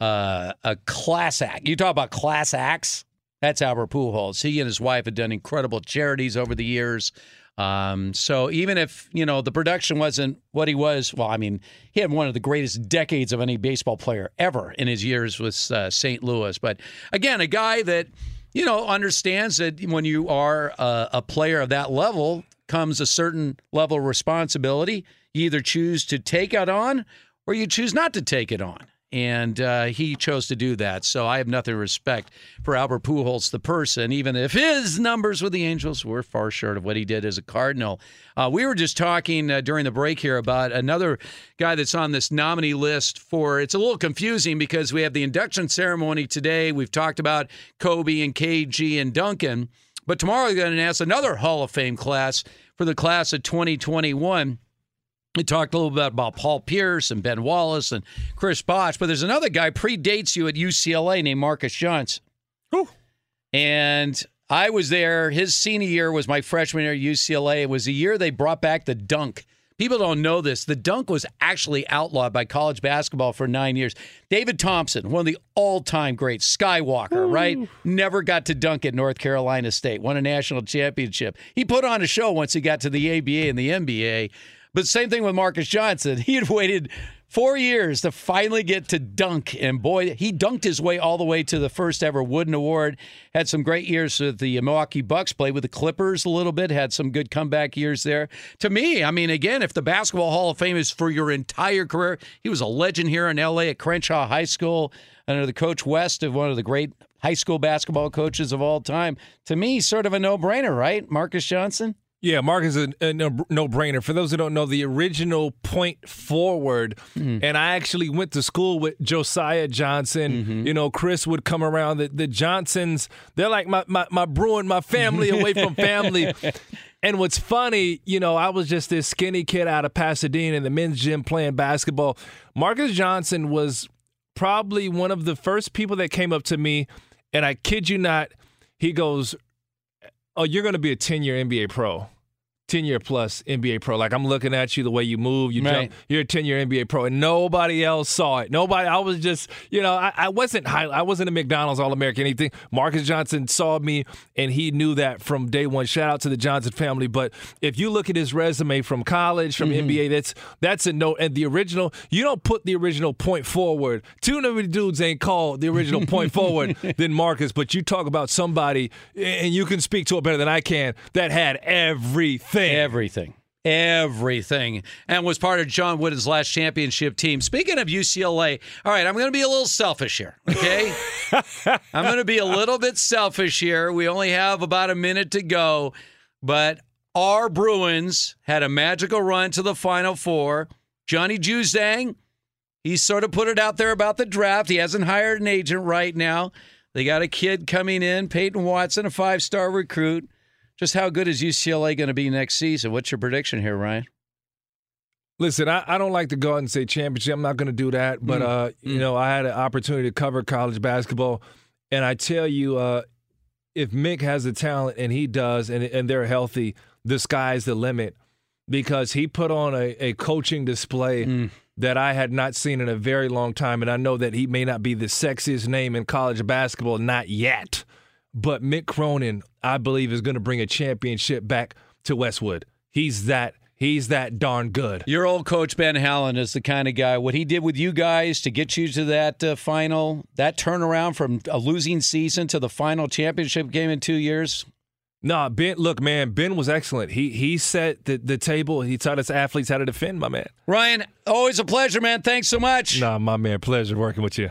Uh, a class act. You talk about class acts. That's Albert Pujols. He and his wife have done incredible charities over the years. Um, so even if, you know, the production wasn't what he was, well, I mean, he had one of the greatest decades of any baseball player ever in his years with uh, Saint Louis. But again, a guy that, you know, understands that when you are a, a player of that level comes a certain level of responsibility. You either choose to take it on or you choose not to take it on. And uh, he chose to do that. So I have nothing respect for Albert Pujols, the person, even if his numbers with the Angels were far short of what he did as a Cardinal. Uh, we were just talking uh, during the break here about another guy that's on this nominee list for, it's a little confusing because we have the induction ceremony today. We've talked about Kobe and K G and Duncan. But tomorrow we're going to announce another Hall of Fame class for the class of twenty twenty-one. We talked a little bit about Paul Pierce and Ben Wallace and Chris Bosh, but there's another guy predates you at U C L A named Marques Johnson. Ooh. And I was there. His senior year was my freshman year at U C L A. It was the year they brought back the dunk People don't know this. The dunk was actually outlawed by college basketball for nine years. David Thompson, one of the all-time greats, Skywalker, Ooh. right? Never got to dunk at North Carolina State. Won a national championship. He put on a show once he got to the A B A and the N B A. But same thing with Marques Johnson. He had waited four years to finally get to dunk. And boy, he dunked his way all the way to the first ever Wooden Award. Had some great years with the Milwaukee Bucks, played with the Clippers a little bit, had some good comeback years there. To me, I mean, again, if the Basketball Hall of Fame is for your entire career, he was a legend here in L A at Crenshaw High School under the Coach West, of one of the great high school basketball coaches of all time. To me, sort of a no-brainer, right, Marques Johnson? Yeah, Mark is a, a no-brainer. For those who don't know, the original point forward, mm-hmm. and I actually went to school with Josiah Johnson. Mm-hmm. You know, Chris would come around. The, the Johnsons, they're like my, my, my brewing, my family away from family. And what's funny, you know, I was just this skinny kid out of Pasadena in the men's gym playing basketball. Marques Johnson was probably one of the first people that came up to me, and I kid you not, he goes, oh, you're going to be a ten-year N B A pro. ten-year plus N B A pro. Like, I'm looking at you, the way you move, you right. jump. You're a ten-year N B A pro, and nobody else saw it. Nobody. I was just, you know, I, I wasn't high, I wasn't a McDonald's All-American anything. Marques Johnson saw me, and he knew that from day one. Shout out to the Johnson family. But if you look at his resume from college, from mm-hmm. N B A, that's that's a no. And the original, you don't put the original point forward. Two many dudes ain't called the original point forward than Marques. But you talk about somebody, and you can speak to it better than I can, that had everything. Thing. Everything. Everything. And was part of John Wooden's last championship team. Speaking of U C L A, all right, I'm going to be a little selfish here, okay? I'm going to be a little bit selfish here. We only have about a minute to go, but our Bruins had a magical run to the Final Four. Johnny Juzang, he sort of put it out there about the draft. He hasn't hired an agent right now. They got a kid coming in, Peyton Watson, a five-star recruit. Just how good is U C L A going to be next season? What's your prediction here, Ryan? Listen, I, I don't like to go out and say championship. I'm not going to do that. But, mm. uh, mm. you know, I had an opportunity to cover college basketball. And I tell you, uh, if Mick has the talent, and he does, and, and they're healthy, the sky's the limit. Because he put on a, a coaching display mm. that I had not seen in a very long time. And I know that he may not be the sexiest name in college basketball, not yet. But Mick Cronin, I believe, is going to bring a championship back to Westwood. He's that he's that darn good. Your old coach, Ben Hallen, is the kind of guy. What he did with you guys to get you to that uh, final, that turnaround from a losing season to the final championship game in two years? Nah, Ben, look, man, Ben was excellent. He he set the, the table. He taught us athletes how to defend, my man. Ryan, always a pleasure, man. Thanks so much. Nah, my man, pleasure working with you.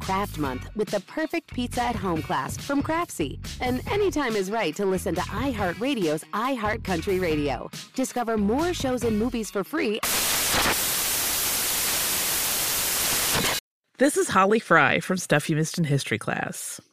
Craft Month with the perfect pizza at home class from Craftsy. And anytime is right to listen to iHeartRadio's iHeartCountry Radio. Discover more shows and movies for free. This is Holly Fry from Stuff You Missed in History Class.